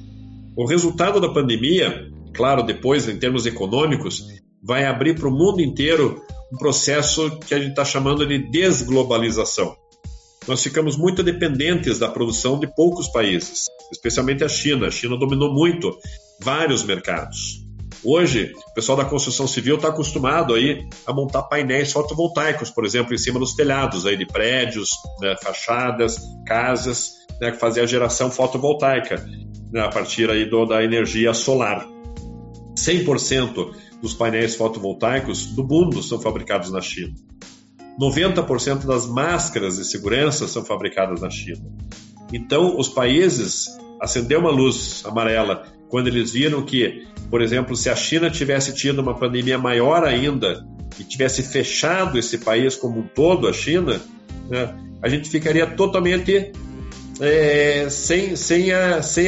O resultado da pandemia, claro, depois, em termos econômicos, vai abrir para o mundo inteiro um processo que a gente está chamando de desglobalização. Nós ficamos muito dependentes da produção de poucos países, especialmente a China. A China dominou muito vários mercados. Hoje, o pessoal da construção civil está acostumado aí a montar painéis fotovoltaicos, por exemplo, em cima dos telhados aí de prédios, né, fachadas, casas, né, fazer a geração fotovoltaica, né, a partir aí da energia solar. 100% dos painéis fotovoltaicos do mundo são fabricados na China. 90% das máscaras de segurança são fabricadas na China. Então, os países acenderam uma luz amarela quando eles viram que, por exemplo, se a China tivesse tido uma pandemia maior ainda e tivesse fechado esse país como um todo, a China, né, a gente ficaria totalmente sem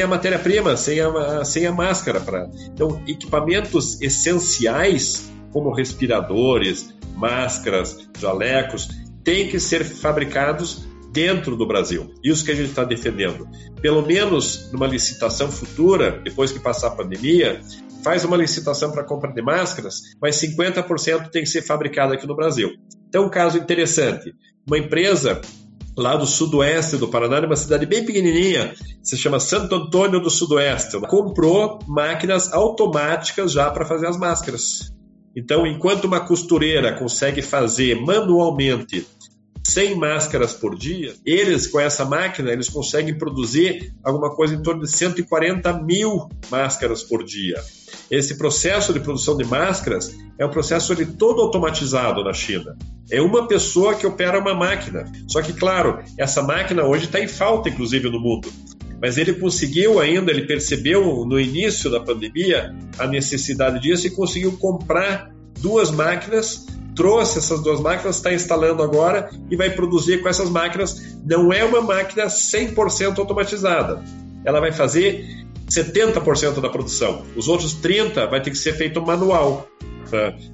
a matéria-prima, sem a máscara. Então, equipamentos essenciais como respiradores, máscaras, jalecos, têm que ser fabricados dentro do Brasil. Isso que a gente está defendendo. Pelo menos numa licitação futura, depois que passar a pandemia, faz uma licitação para compra de máscaras, mas 50% tem que ser fabricado aqui no Brasil. Então, um caso interessante. Uma empresa lá do sudoeste do Paraná, numa cidade bem pequenininha, se chama Santo Antônio do Sudoeste. Ela comprou máquinas automáticas já para fazer as máscaras. Então, enquanto uma costureira consegue fazer manualmente 100 máscaras por dia, eles, com essa máquina, eles conseguem produzir alguma coisa em torno de 140 mil máscaras por dia. Esse processo de produção de máscaras é um processo ele todo automatizado na China. É uma pessoa que opera uma máquina. Só que, claro, essa máquina hoje está em falta, inclusive, no mundo. Mas ele conseguiu ainda, ele percebeu no início da pandemia a necessidade disso e conseguiu comprar duas máquinas, trouxe essas duas máquinas, está instalando agora e vai produzir com essas máquinas. Não é uma máquina 100% automatizada. Ela vai fazer 70% da produção. Os outros 30% vai ter que ser feito manual.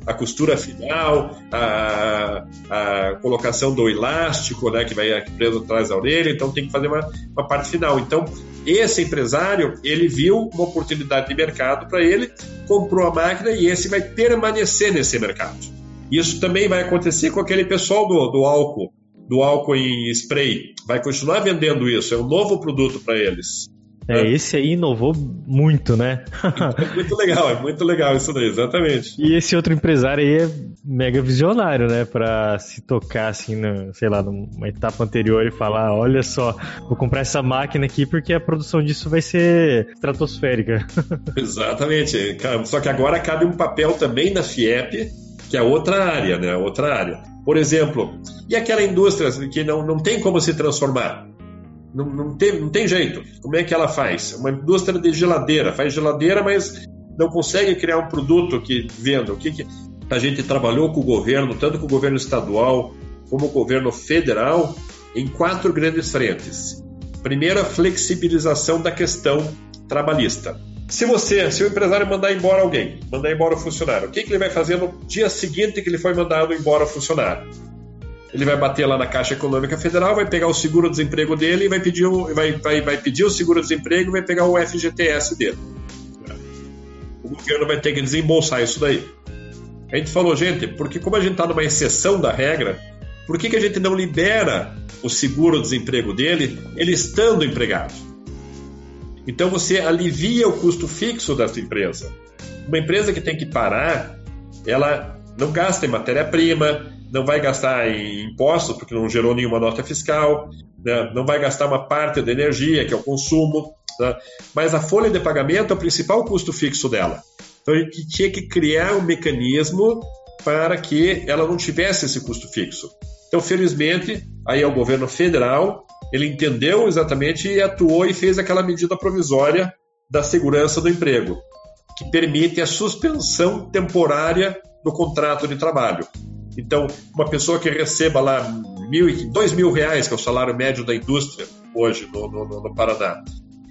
A costura final, a colocação do elástico, né, que vai preso atrás da orelha, então tem que fazer uma parte final. Então, esse empresário, ele viu uma oportunidade de mercado para ele, comprou a máquina e esse vai permanecer nesse mercado. Isso também vai acontecer com aquele pessoal do álcool em spray. Vai continuar vendendo isso, é um novo produto para eles. Esse aí inovou muito, né? É muito legal isso daí, exatamente. E esse outro empresário aí é mega visionário, né? Pra se tocar, assim, no, sei lá, numa etapa anterior e falar, olha só, vou comprar essa máquina aqui porque a produção disso vai ser estratosférica. Exatamente. Só que agora cabe um papel também na FIEP, que é outra área, né? Outra área. Por exemplo, e aquela indústria que não tem como se transformar? Não tem jeito. Como é que ela faz? Uma indústria de geladeira. Faz geladeira, mas não consegue criar um produto que venda. O que que a gente trabalhou com o governo, tanto com o governo estadual como o governo federal, em 4 grandes frentes. Primeiro, a flexibilização da questão trabalhista. Se o empresário mandar embora alguém, mandar embora o funcionário, o que que ele vai fazer no dia seguinte que ele foi mandado embora o funcionário? Ele vai bater lá na Caixa Econômica Federal, vai pegar o seguro-desemprego dele e vai pedir o seguro-desemprego e vai pegar o FGTS dele. O governo vai ter que desembolsar isso daí. A gente falou, gente, porque como a gente está numa exceção da regra, por que que a gente não libera o seguro-desemprego dele, ele estando empregado? Então você alivia o custo fixo dessa empresa. Uma empresa que tem que parar, ela não gasta em matéria-prima, não vai gastar em impostos, porque não gerou nenhuma nota fiscal, né? Não vai gastar uma parte da energia, que é o consumo, né? Mas a folha de pagamento é o principal custo fixo dela. Então a gente tinha que criar um mecanismo para que ela não tivesse esse custo fixo. Então, felizmente, aí é o governo federal, ele entendeu exatamente e atuou e fez aquela medida provisória da segurança do emprego, que permite a suspensão temporária do contrato de trabalho. Então, uma pessoa que receba lá R$2.000, que é o salário médio da indústria hoje no Paraná,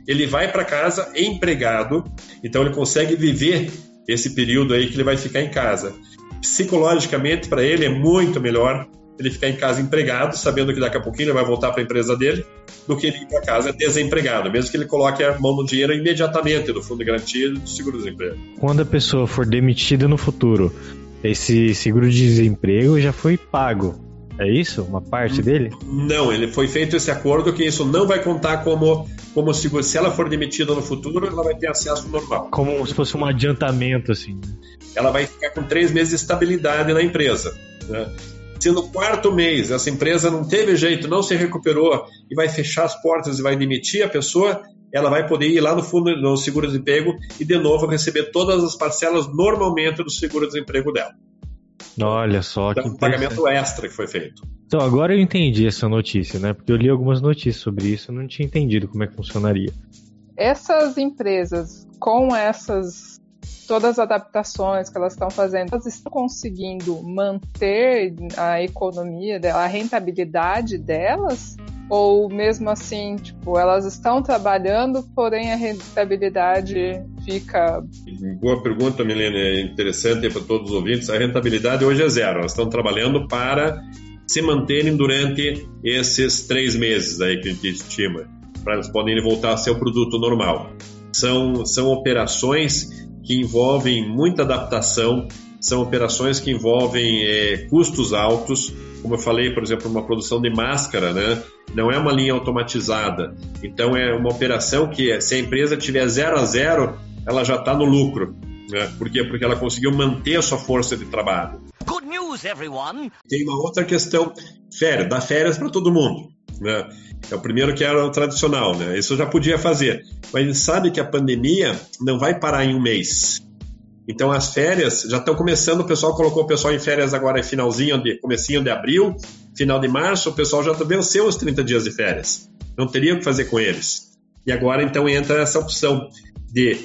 ele vai para casa empregado, então ele consegue viver esse período aí que ele vai ficar em casa. Psicologicamente, para ele, é muito melhor ele ficar em casa empregado, sabendo que daqui a pouquinho ele vai voltar para a empresa dele, do que ele ir para casa desempregado, mesmo que ele coloque a mão no dinheiro imediatamente do Fundo de Garantia do Seguro-Desemprego. Quando a pessoa for demitida no futuro, esse seguro-desemprego já foi pago, é isso? Uma parte dele? Não, ele foi feito esse acordo que isso não vai contar como seguro. Se ela for demitida no futuro, ela vai ter acesso normal. Como se fosse um adiantamento, assim. Ela vai ficar com 3 meses de estabilidade na empresa, né? Se no quarto mês essa empresa não teve jeito, não se recuperou e vai fechar as portas e vai demitir a pessoa, ela vai poder ir lá no fundo do seguro-desemprego e, de novo, receber todas as parcelas normalmente do seguro-desemprego dela. Olha só. Então, que pagamento extra que foi feito. Então, agora eu entendi essa notícia, né? Porque eu li algumas notícias sobre isso e não tinha entendido como é que funcionaria. Essas empresas, com essas todas as adaptações que elas estão fazendo, elas estão conseguindo manter a economia dela, a rentabilidade delas? Ou mesmo assim, tipo, elas estão trabalhando, porém a rentabilidade fica... Boa pergunta, Milena, é interessante para todos os ouvintes. A rentabilidade hoje é zero, elas estão trabalhando para se manterem durante esses 3 meses aí que a gente estima, para elas poderem voltar a ser o produto normal. São operações que envolvem muita adaptação, são operações que envolvem custos altos, como eu falei, por exemplo, uma produção de máscara, né? Não é uma linha automatizada. Então, é uma operação que, se a empresa tiver 0 a 0, ela já está no lucro. Né? Por quê? Porque ela conseguiu manter a sua força de trabalho. Good news, everyone! Tem uma outra questão, férias, dá férias para todo mundo. Né? É o primeiro que era o tradicional, né? Isso eu já podia fazer. Mas a gente sabe que a pandemia não vai parar em um mês. Então as férias já estão começando, o pessoal colocou o pessoal em férias agora em comecinho de abril, final de março, o pessoal já venceu os 30 dias de férias. Não teria o que fazer com eles. E agora então entra essa opção de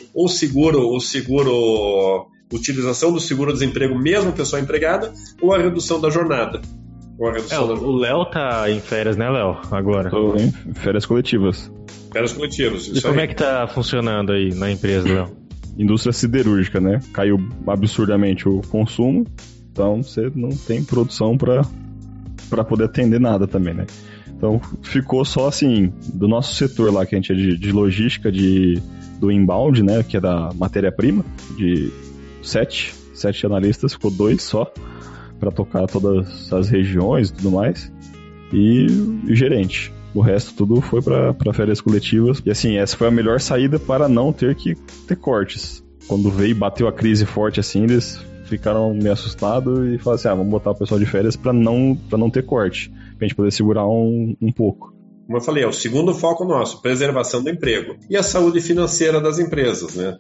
utilização do seguro-desemprego mesmo pessoa empregada, ou a redução da jornada. O Léo tá em férias, né, Léo? Agora. Tô em férias coletivas. Férias coletivas, isso. E como é que tá funcionando aí na empresa, Léo? Indústria siderúrgica, né? Caiu absurdamente o consumo, então você não tem produção para poder atender nada também, né? Então ficou só assim, do nosso setor lá, que a gente é de logística, do inbound, né? Que é da matéria-prima, de 7 analistas, ficou 2 só, para tocar todas as regiões e tudo mais, e gerente. O resto tudo foi para férias coletivas. E assim, essa foi a melhor saída para não ter que ter cortes. Quando veio e bateu a crise forte assim, eles ficaram meio assustados e falaram assim, vamos botar o pessoal de férias para não ter corte, para a gente poder segurar um pouco. Como eu falei, é o segundo foco nosso, preservação do emprego e a saúde financeira das empresas, né?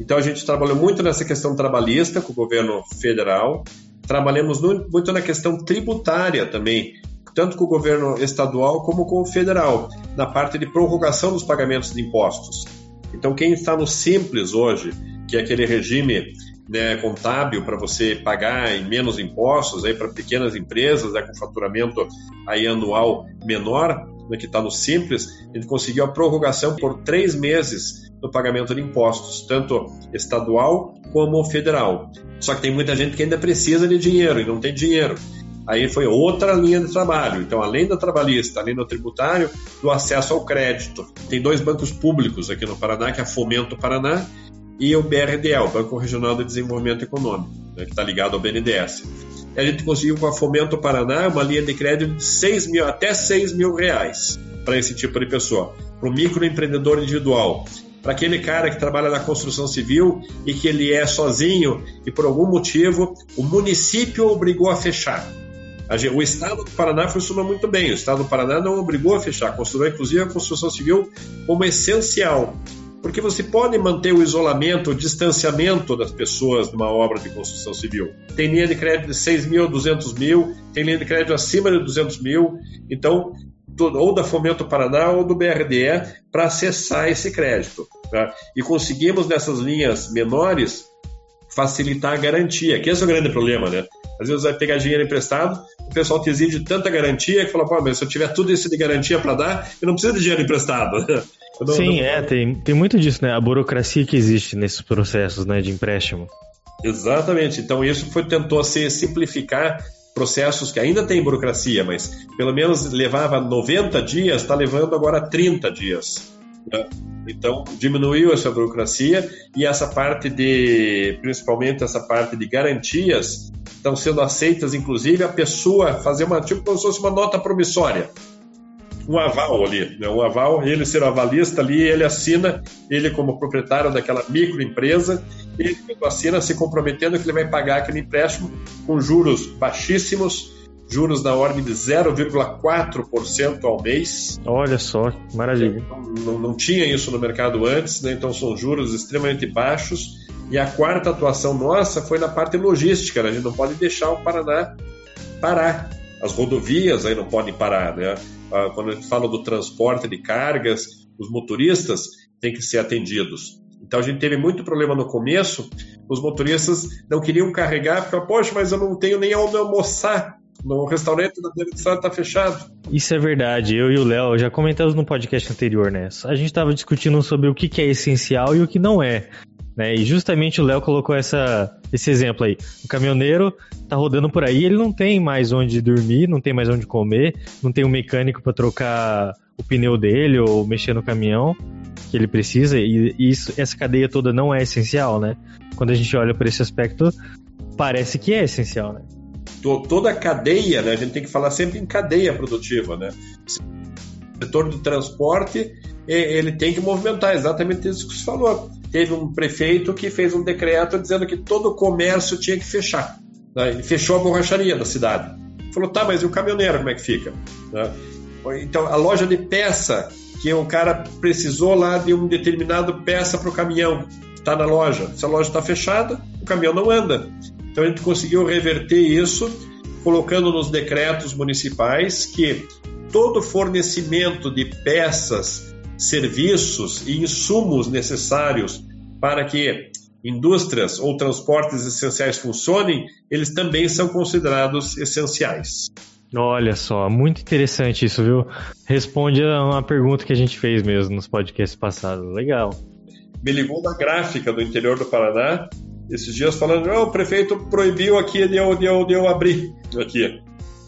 Então a gente trabalhou muito nessa questão trabalhista com o governo federal, trabalhamos muito na questão tributária também, tanto com o governo estadual como com o federal, na parte de prorrogação dos pagamentos de impostos. Então, quem está no Simples hoje, que é aquele regime, né, contábil para você pagar em menos impostos aí para pequenas empresas, né, com faturamento aí anual menor, né, que está no Simples, ele conseguiu a prorrogação por 3 meses do pagamento de impostos, tanto estadual como federal. Só que tem muita gente que ainda precisa de dinheiro e não tem dinheiro. Aí foi outra linha de trabalho. Então, além da trabalhista, além do tributário, do acesso ao crédito. Tem 2 bancos públicos aqui no Paraná, que é Fomento Paraná e o BRDE, o Banco Regional de Desenvolvimento Econômico, né, que está ligado ao BNDES. E a gente conseguiu com a Fomento Paraná uma linha de crédito de 6 mil, até R$6 mil para esse tipo de pessoa, para o microempreendedor individual. Para aquele cara que trabalha na construção civil e que ele é sozinho e por algum motivo o município obrigou a fechar. O Estado do Paraná funciona muito bem. O Estado do Paraná não obrigou a fechar, considerou inclusive a construção civil como essencial, porque você pode manter o isolamento, o distanciamento das pessoas numa obra de construção civil. Tem linha de crédito de 6 mil, 200 mil, tem linha de crédito acima de 200 mil, então, ou da Fomento Paraná ou do BRDE, para acessar esse crédito. Tá? E conseguimos, nessas linhas menores, facilitar a garantia, que esse é o grande problema, né? Às vezes vai pegar dinheiro emprestado, o pessoal te exige tanta garantia que fala, pô, mas se eu tiver tudo isso de garantia para dar, eu não preciso de dinheiro emprestado. Tem muito disso, né? A burocracia que existe nesses processos, né, de empréstimo. Exatamente. Então isso tentou se simplificar processos que ainda tem burocracia, mas pelo menos levava 90 dias, está levando agora 30 dias. Então diminuiu essa burocracia e essa parte de, principalmente essa parte de garantias, estão sendo aceitas, inclusive a pessoa fazer uma, tipo como se fosse uma nota promissória, um aval ali, né? Um aval, ele ser o avalista ali, ele assina, ele como proprietário daquela microempresa, ele assina se comprometendo que ele vai pagar aquele empréstimo com juros baixíssimos, juros na ordem de 0,4% ao mês. Olha só, maravilha. Não tinha isso no mercado antes, né? Então são juros extremamente baixos. E a quarta atuação nossa foi na parte logística, né? A gente não pode deixar o Paraná parar. As rodovias aí não podem parar, né? Quando a gente fala do transporte de cargas, os motoristas têm que ser atendidos. Então a gente teve muito problema no começo, os motoristas não queriam carregar, porque, poxa, mas eu não tenho nem onde almoçar. No restaurante da televisão está fechado. Isso é verdade. Eu e o Léo já comentamos no podcast anterior, né? A gente estava discutindo sobre o que é essencial e o que não é, né? E justamente o Léo colocou esse exemplo aí. O caminhoneiro tá rodando por aí, ele não tem mais onde dormir, não tem mais onde comer, não tem um mecânico para trocar o pneu dele ou mexer no caminhão que ele precisa. E isso, essa cadeia toda não é essencial, né? Quando a gente olha por esse aspecto, parece que é essencial, né? toda a cadeia, né? A gente tem que falar sempre em cadeia produtiva, né? O setor do transporte, ele tem que movimentar, exatamente isso que você falou. Teve um prefeito que fez um decreto dizendo que todo o comércio tinha que fechar, né? Ele fechou a borracharia da cidade. Falou, tá, mas e o caminhoneiro, como é que fica? Né? Então, a loja de peça, que um cara precisou lá de um determinado peça para o caminhão, está na loja. Se a loja está fechada, o caminhão não anda. Então, a gente conseguiu reverter isso, colocando nos decretos municipais que todo fornecimento de peças, serviços e insumos necessários para que indústrias ou transportes essenciais funcionem, eles também são considerados essenciais. Olha só, muito interessante isso, viu? Responde a uma pergunta que a gente fez mesmo nos podcasts passados. Legal. Me ligou da gráfica do interior do Paraná, esses dias falando, o prefeito proibiu aqui de eu abrir aqui.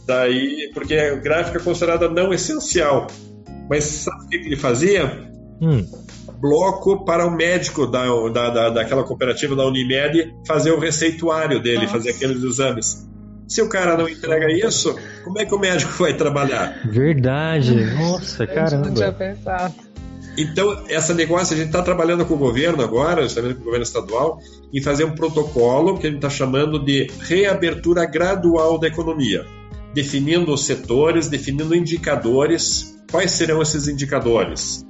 Daí, porque a gráfica é considerada não essencial. Mas sabe o que ele fazia? Bloco para o médico daquela cooperativa da Unimed fazer o receituário dele, fazer aqueles exames. Se o cara não entrega isso, como é que o médico vai trabalhar? Verdade, nossa, caramba. Não tinha pensado. Então, esse negócio, a gente está trabalhando com o governo agora, justamente com o governo estadual, em fazer um protocolo que a gente está chamando de reabertura gradual da economia, definindo os setores, definindo indicadores. Quais serão esses indicadores?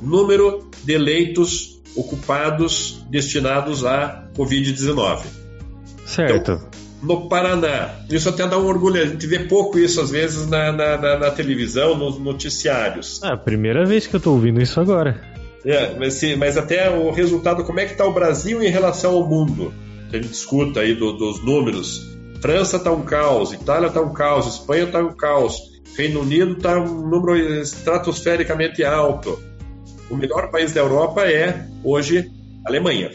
Número de leitos ocupados destinados à Covid-19. Certo. Então, no Paraná, isso até dá um orgulho, a gente vê pouco isso às vezes na televisão, nos noticiários. É a primeira vez que eu estou ouvindo isso agora. É, mas até o resultado, como é que está o Brasil em relação ao mundo? A gente escuta aí dos números. França está um caos, Itália está um caos, Espanha está um caos. Reino Unido está um número estratosfericamente alto. O melhor país da Europa é, hoje, a Alemanha.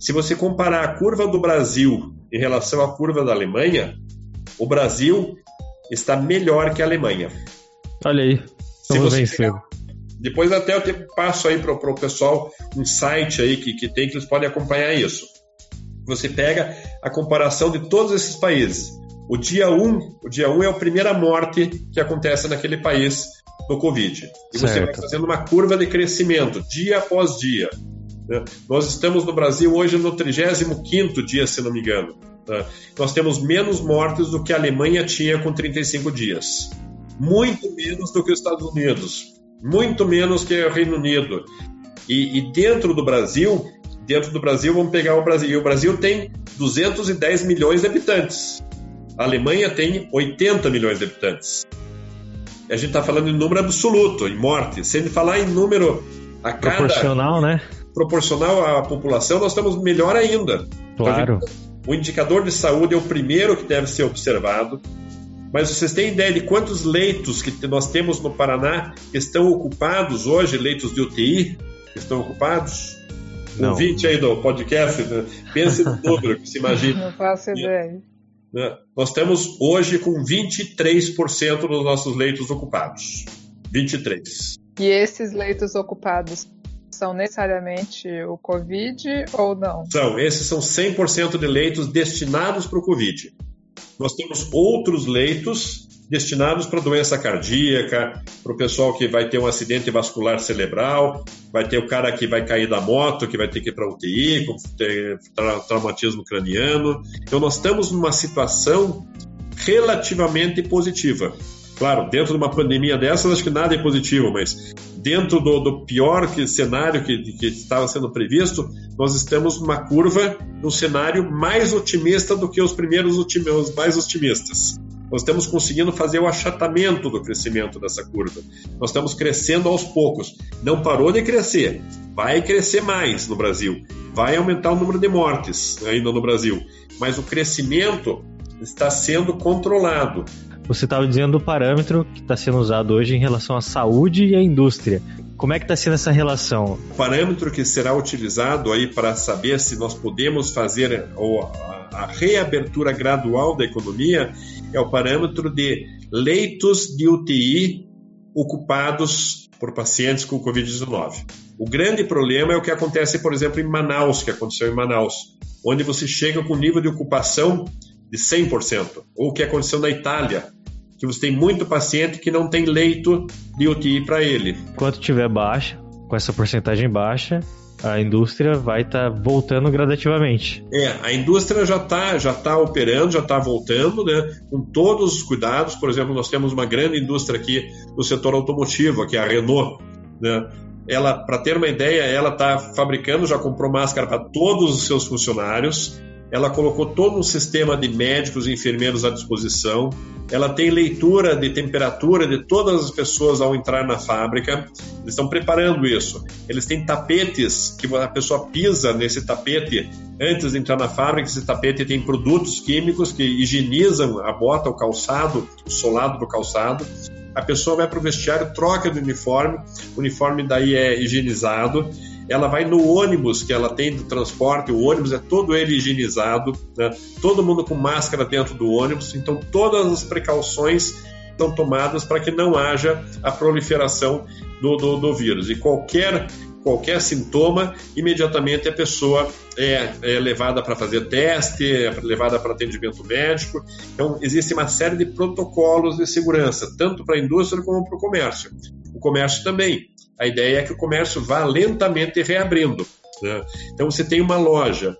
Se você comparar a curva do Brasil em relação à curva da Alemanha, o Brasil está melhor que a Alemanha. Olha aí, estamos vencendo. Depois até eu passo aí para o pessoal um site aí que tem, que eles podem acompanhar isso. Você pega a comparação de todos esses países. O dia 1 é a primeira morte que acontece naquele país do Covid. E você vai fazendo uma curva de crescimento, dia após dia. Nós estamos no Brasil hoje no 35º dia, se não me engano. Nós temos menos mortes do que a Alemanha tinha com 35 dias. Muito menos do que os Estados Unidos. Muito menos que o Reino Unido. E dentro do Brasil, vamos pegar o Brasil. E o Brasil tem 210 milhões de habitantes. A Alemanha tem 80 milhões de habitantes. A gente está falando em número absoluto, em morte. Se ele falar em número a cada... Proporcional, né? Proporcional à população, nós estamos melhor ainda. Claro. Então, o indicador de saúde é o primeiro que deve ser observado. Mas vocês têm ideia de quantos leitos que nós temos no Paraná que estão ocupados hoje, leitos de UTI, que estão ocupados? Não. Ouvinte aí do podcast, né? Pense no número que se imagina. Não faço ideia. Nós estamos hoje com 23% dos nossos leitos ocupados. 23%. E esses leitos ocupados são necessariamente o Covid ou não? Esses são 100% de leitos destinados para o Covid. Nós temos outros leitos destinados para doença cardíaca, para o pessoal que vai ter um acidente vascular cerebral, vai ter o cara que vai cair da moto, que vai ter que ir para UTI, com traumatismo craniano. Então, nós estamos numa situação relativamente positiva. Claro, dentro de uma pandemia dessas, acho que nada é positivo, mas dentro do pior cenário que estava sendo previsto, nós estamos numa curva, num cenário mais otimista do que os mais otimistas. Nós estamos conseguindo fazer o achatamento do crescimento dessa curva. Nós estamos crescendo aos poucos. Não parou de crescer. Vai crescer mais no Brasil. Vai aumentar o número de mortes ainda no Brasil. Mas o crescimento está sendo controlado. Você estava dizendo do parâmetro que está sendo usado hoje em relação à saúde e à indústria. Como é que está sendo essa relação? O parâmetro que será utilizado aí para saber se nós podemos fazer a reabertura gradual da economia é o parâmetro de leitos de UTI ocupados por pacientes com Covid-19. O grande problema é o que acontece, por exemplo, em Manaus, onde você chega com um nível de ocupação de 100%, ou o que aconteceu na Itália, que você tem muito paciente que não tem leito de UTI para ele. Enquanto tiver baixa, com essa porcentagem baixa, a indústria vai estar voltando gradativamente. A indústria já tá operando, já está voltando, né? Com todos os cuidados. Por exemplo, nós temos uma grande indústria aqui no setor automotivo, que é a Renault, né? Ela, para ter uma ideia, ela está fabricando, já comprou máscara para todos os seus funcionários, ela colocou todo um sistema de médicos e enfermeiros à disposição, ela tem leitura de temperatura de todas as pessoas ao entrar na fábrica, eles estão preparando isso, eles têm tapetes, que a pessoa pisa nesse tapete antes de entrar na fábrica, esse tapete tem produtos químicos que higienizam a bota, o calçado, o solado do calçado. A pessoa vai para o vestiário, troca de uniforme, o uniforme daí é higienizado, ela vai no ônibus que ela tem do transporte, o ônibus é todo ele higienizado, né? Todo mundo com máscara dentro do ônibus, então todas as precauções estão tomadas para que não haja a proliferação do vírus. E qualquer sintoma, imediatamente a pessoa é levada para fazer teste, é levada para atendimento médico. Então, existe uma série de protocolos de segurança, tanto para a indústria como para o comércio. O comércio também. A ideia é que o comércio vá lentamente reabrindo, né? Então, você tem uma loja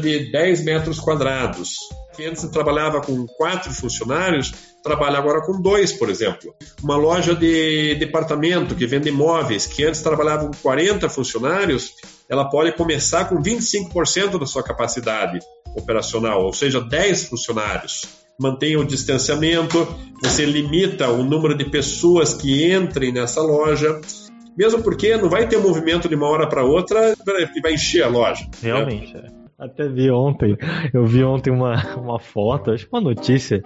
de 10 metros quadrados, que antes trabalhava com 4 funcionários, trabalha agora com 2, por exemplo. Uma loja de departamento que vende imóveis, que antes trabalhava com 40 funcionários, ela pode começar com 25% da sua capacidade operacional, ou seja, 10 funcionários. Mantenha o distanciamento, você limita o número de pessoas que entrem nessa loja, mesmo porque não vai ter movimento de uma hora para outra que vai encher a loja. Realmente, né? Até vi ontem uma foto, acho que uma notícia,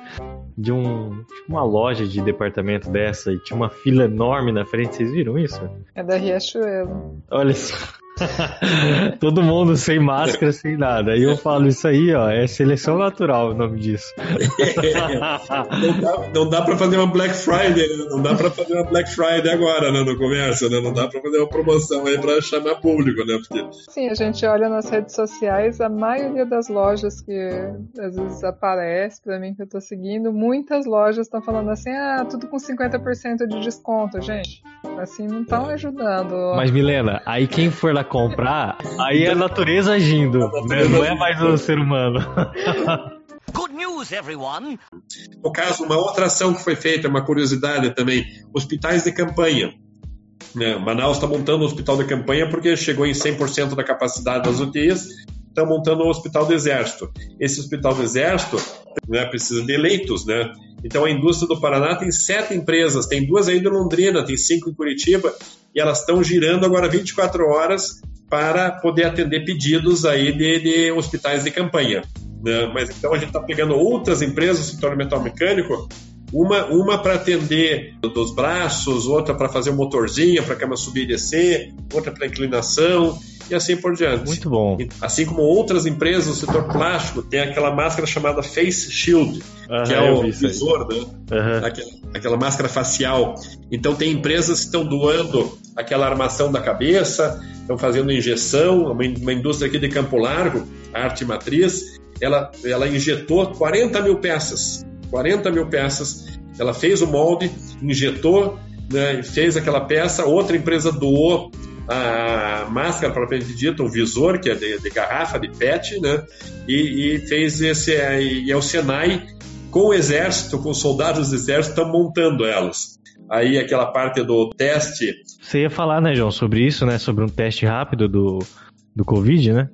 de uma loja de departamento dessa e tinha uma fila enorme na frente, vocês viram isso? É da Riachuelo. Olha só, todo mundo sem máscara, sem nada, e eu falo, isso aí, ó, é seleção natural o nome disso. Não dá pra fazer uma Black Friday, né? Não dá pra fazer uma Black Friday agora, né, no comércio, né? Não dá pra fazer uma promoção aí pra chamar público, né? Porque... Sim, a gente olha nas redes sociais, a maioria das lojas que às vezes aparece pra mim, que eu tô seguindo, muitas lojas estão falando assim, tudo com 50% de desconto, gente, assim, não estão ajudando. Mas, Milena, aí quem for lá comprar, aí é a natureza agindo, né? Não é mais o ser humano. Good news, everyone! No caso, uma outra ação que foi feita, uma curiosidade também, hospitais de campanha. Manaus está montando um hospital de campanha porque chegou em 100% da capacidade das UTIs, está montando um hospital do Exército. Esse hospital do Exército, né, precisa de leitos, né? Então, a indústria do Paraná tem 7 empresas, tem 2 aí de Londrina, tem 5 em Curitiba, e elas estão girando agora 24 horas para poder atender pedidos aí de hospitais de campanha, né? Mas então a gente está pegando outras empresas do setor metal-mecânico, uma para atender dos braços, outra para fazer um motorzinho, para a cama subir e descer, outra para inclinação, e assim por diante. Muito bom. Assim como outras empresas do setor plástico, tem aquela máscara chamada Face Shield, que é o visor, né? Aquela máscara facial. Então tem empresas que estão doando aquela armação da cabeça, estão fazendo injeção, uma indústria aqui de Campo Largo, a Arte Matriz, ela injetou 40 mil peças, ela fez o molde, injetou, né, fez aquela peça. Outra empresa doou a máscara propriamente dita, o visor, que é de garrafa, de PET, né, e fez esse, e é o SENAI com o Exército, com os soldados do Exército, estão montando elas. Aí aquela parte do teste... Você ia falar, né, João, sobre isso, né, sobre um teste rápido do Covid, né?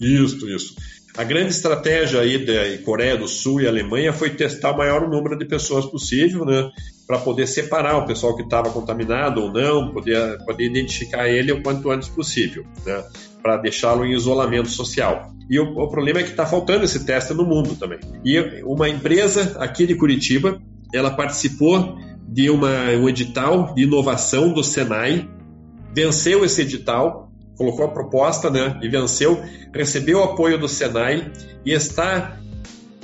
Isso. A grande estratégia aí da Coreia do Sul e Alemanha foi testar o maior número de pessoas possível, né, para poder separar o pessoal que estava contaminado ou não, poder identificar ele o quanto antes possível, né, para deixá-lo em isolamento social. E o problema é que está faltando esse teste no mundo também. E uma empresa aqui de Curitiba, ela participou de um edital de inovação do SENAI, venceu esse edital, colocou a proposta, né, e venceu, recebeu o apoio do SENAI e está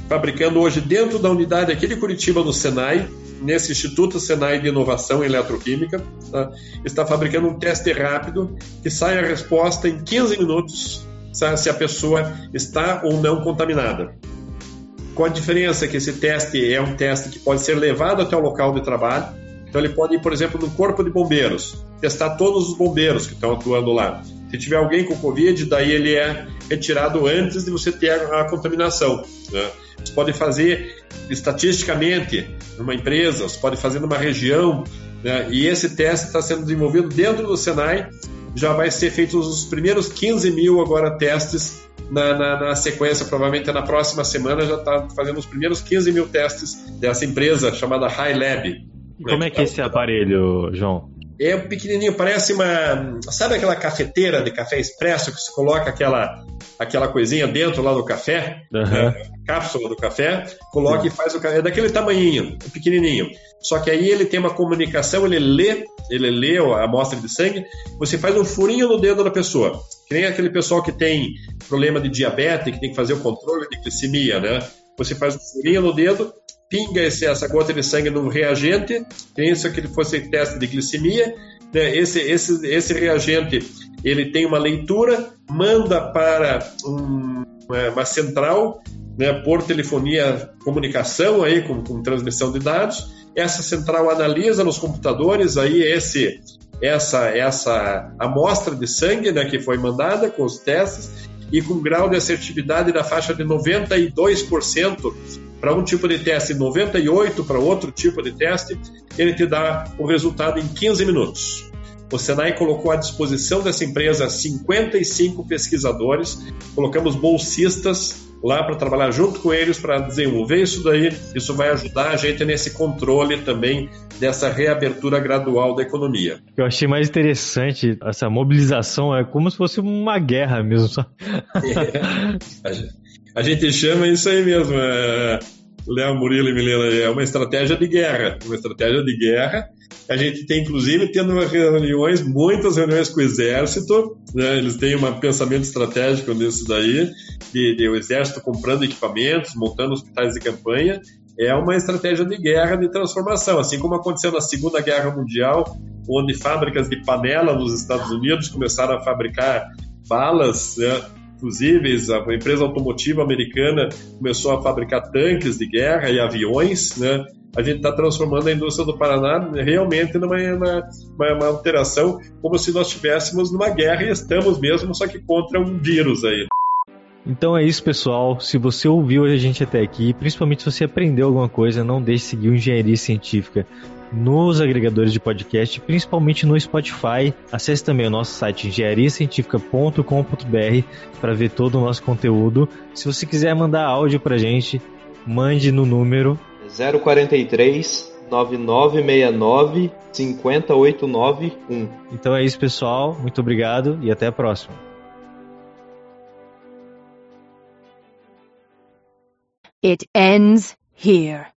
fabricando hoje dentro da unidade aqui de Curitiba do SENAI, nesse Instituto SENAI de Inovação em Eletroquímica, tá? Está fabricando um teste rápido que sai a resposta em 15 minutos, sabe, se a pessoa está ou não contaminada. Com a diferença que esse teste é um teste que pode ser levado até o local de trabalho. Então ele pode ir, por exemplo, no corpo de bombeiros, testar todos os bombeiros que estão atuando lá. Se tiver alguém com Covid, daí ele é retirado antes de você ter a contaminação, né? Você pode fazer estatisticamente numa empresa, você pode fazer numa região, né? E esse teste está sendo desenvolvido dentro do SENAI, já vai ser feito os primeiros 15 mil agora testes na sequência, provavelmente na próxima semana já está fazendo os primeiros 15 mil testes dessa empresa chamada HiLab. Como é que é esse aparelho, João? É um pequenininho, parece uma... Sabe aquela cafeteira de café expresso que se coloca aquela coisinha dentro lá do café? Uhum. Né? Cápsula do café, coloca e faz o café. É daquele tamanhinho, pequenininho. Só que aí ele tem uma comunicação, ele lê a amostra de sangue, você faz um furinho no dedo da pessoa. Que nem aquele pessoal que tem problema de diabetes, que tem que fazer o controle de glicemia, né? Você faz um furinho no dedo, pinga essa gota de sangue num reagente, pensa que ele fosse teste de glicemia, né? Esse reagente, ele tem uma leitura, manda para uma central, né, por telefonia, comunicação aí com transmissão de dados. Essa central analisa nos computadores aí essa amostra de sangue, né, que foi mandada com os testes, e com grau de assertividade na faixa de 92% para um tipo de teste e 98% para outro tipo de teste, ele te dá o resultado em 15 minutos. O SENAI colocou à disposição dessa empresa 55 pesquisadores, colocamos bolsistas lá para trabalhar junto com eles para desenvolver isso daí. Isso vai ajudar a gente nesse controle também dessa reabertura gradual da economia. Eu achei mais interessante essa mobilização, é como se fosse uma guerra mesmo. É. A gente chama isso aí mesmo, Léo, Murilo e Milena, é uma estratégia de guerra, A gente tem, inclusive, tendo reuniões, muitas reuniões com o Exército, né? Eles têm um pensamento estratégico nisso daí, de o Exército comprando equipamentos, montando hospitais de campanha. É uma estratégia de guerra, de transformação, assim como aconteceu na Segunda Guerra Mundial, onde fábricas de panela nos Estados Unidos começaram a fabricar balas, né? Fusíveis, a empresa automotiva americana começou a fabricar tanques de guerra e aviões, né? A gente está transformando a indústria do Paraná realmente numa alteração, como se nós estivéssemos numa guerra, e estamos mesmo, só que contra um vírus aí. Então é isso, pessoal. Se você ouviu a gente até aqui, principalmente se você aprendeu alguma coisa, não deixe de seguir o Engenharia Científica nos agregadores de podcast, principalmente no Spotify. Acesse também o nosso site engenhariacientifica.com.br para ver todo o nosso conteúdo. Se você quiser mandar áudio para a gente, mande no número 043-9969-50891. Então é isso, pessoal. Muito obrigado e até a próxima. It ends here.